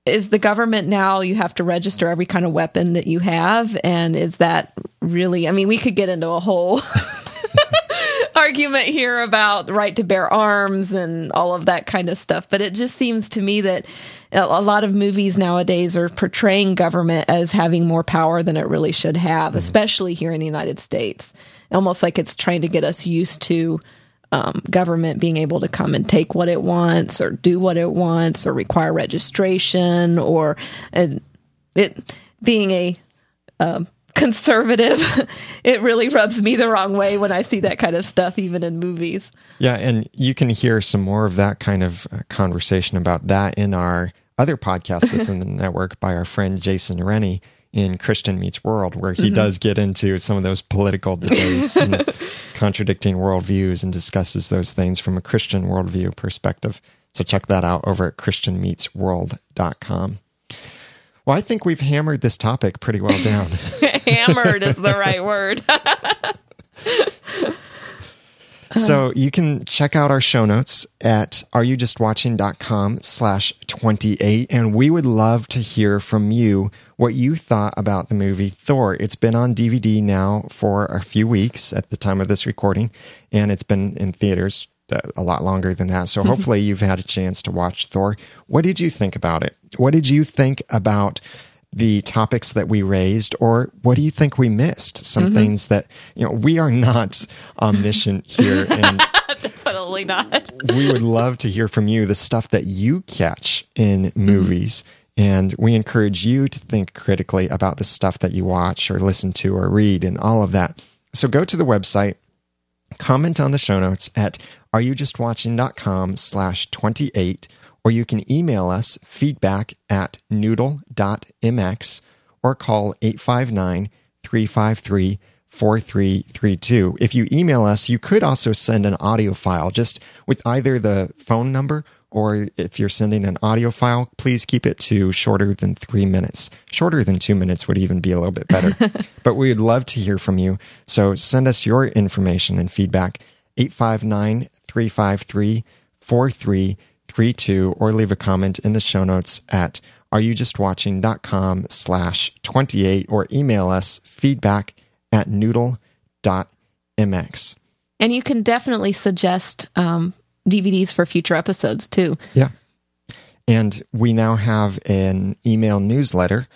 is the government now, you have to register every kind of weapon that you have? And is that really, I mean, we could get into a whole argument here about right to bear arms and all of that kind of stuff. But it just seems to me that a lot of movies nowadays are portraying government as having more power than it really should have, especially here in the United States. Almost like it's trying to get us used to Um, government being able to come and take what it wants, or do what it wants, or require registration, or uh, it being a uh, conservative. It really rubs me the wrong way when I see that kind of stuff, even in movies. Yeah, and you can hear some more of that kind of uh, conversation about that in our other podcast that's in the network by our friend Jason Rennie in Christian Meets World, where he mm-hmm. does get into some of those political debates and contradicting worldviews, and discusses those things from a Christian worldview perspective. So check that out over at christian meets world dot com. Well, I think we've hammered this topic pretty well down. Hammered is the right word. So you can check out our show notes at are you just watching dot com slash twenty-eight, and we would love to hear from you what you thought about the movie Thor. It's been on D V D now for a few weeks at the time of this recording, and it's been in theaters a lot longer than that. So hopefully you've had a chance to watch Thor. What did you think about it? What did you think about the topics that we raised, or what do you think we missed? Some mm-hmm. things that, you know, we are not omniscient here. And definitely not. We would love to hear from you, the stuff that you catch in movies. Mm-hmm. And we encourage you to think critically about the stuff that you watch or listen to or read and all of that. So go to the website, comment on the show notes at are you just watching dot com slash twenty-eight, or you can email us feedback at noodle dot m x, or call eight five nine, three five three, four three three two. If you email us, you could also send an audio file just with either the phone number, or if you're sending an audio file, please keep it to shorter than three minutes. Shorter than two minutes would even be a little bit better. But we would love to hear from you. So send us your information and feedback, eight five nine, three five three, four three three two. Three, two, or leave a comment in the show notes at are you just watching dot com slash twenty-eight, or email us feedback at noodle dot m x. And you can definitely suggest um, D V Ds for future episodes too. Yeah. And we now have an email newsletter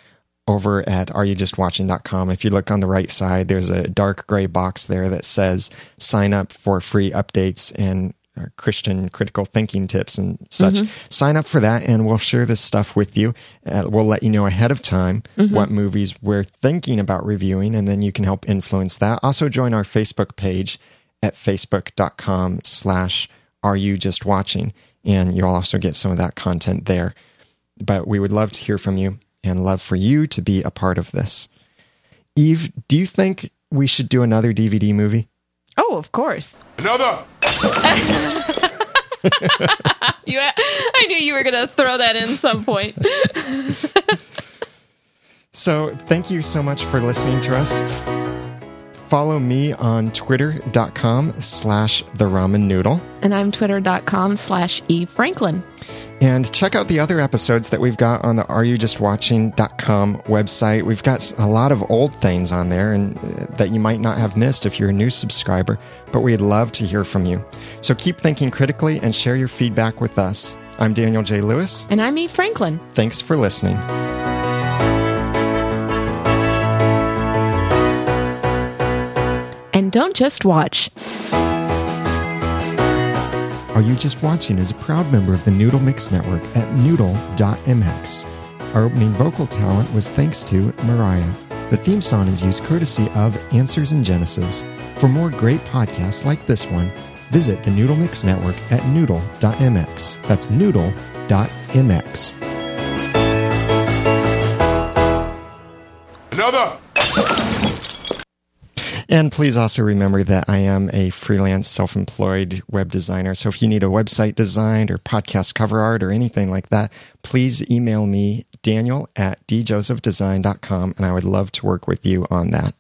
over at are you just watching dot com. If you look on the right side, there's a dark gray box there that says sign up for free updates and Christian critical thinking tips and such. Mm-hmm. Sign up for that, and we'll share this stuff with you. Uh, we'll let you know ahead of time mm-hmm. what movies we're thinking about reviewing, and then you can help influence that. Also, join our Facebook page at facebook dot com slash are you just watching, and you'll also get some of that content there. But we would love to hear from you, and love for you to be a part of this. Eve, do you think we should do another D V D movie? Oh, of course. Another! you, I knew you were going to throw that in some point. So thank you so much for listening to us. Follow me on twitter.com slash the ramen noodle. And I'm twitter.com slash E Franklin. And check out the other episodes that we've got on the are you just watching dot com website. We've got a lot of old things on there and that you might not have missed if you're a new subscriber, but we'd love to hear from you. So keep thinking critically and share your feedback with us. I'm Daniel J. Lewis. And I'm E Franklin. Thanks for listening. And don't just watch. Are You Just Watching is a proud member of the Noodle Mix Network at noodle dot m x. Our opening vocal talent was thanks to Mariah. The theme song is used courtesy of Answers in Genesis. For more great podcasts like this one, visit the Noodle Mix Network at noodle dot m x. That's noodle dot m x. Another! And please also remember that I am a freelance, self-employed web designer. So if you need a website designed or podcast cover art or anything like that, please email me, Daniel at d joseph design dot com, and I would love to work with you on that.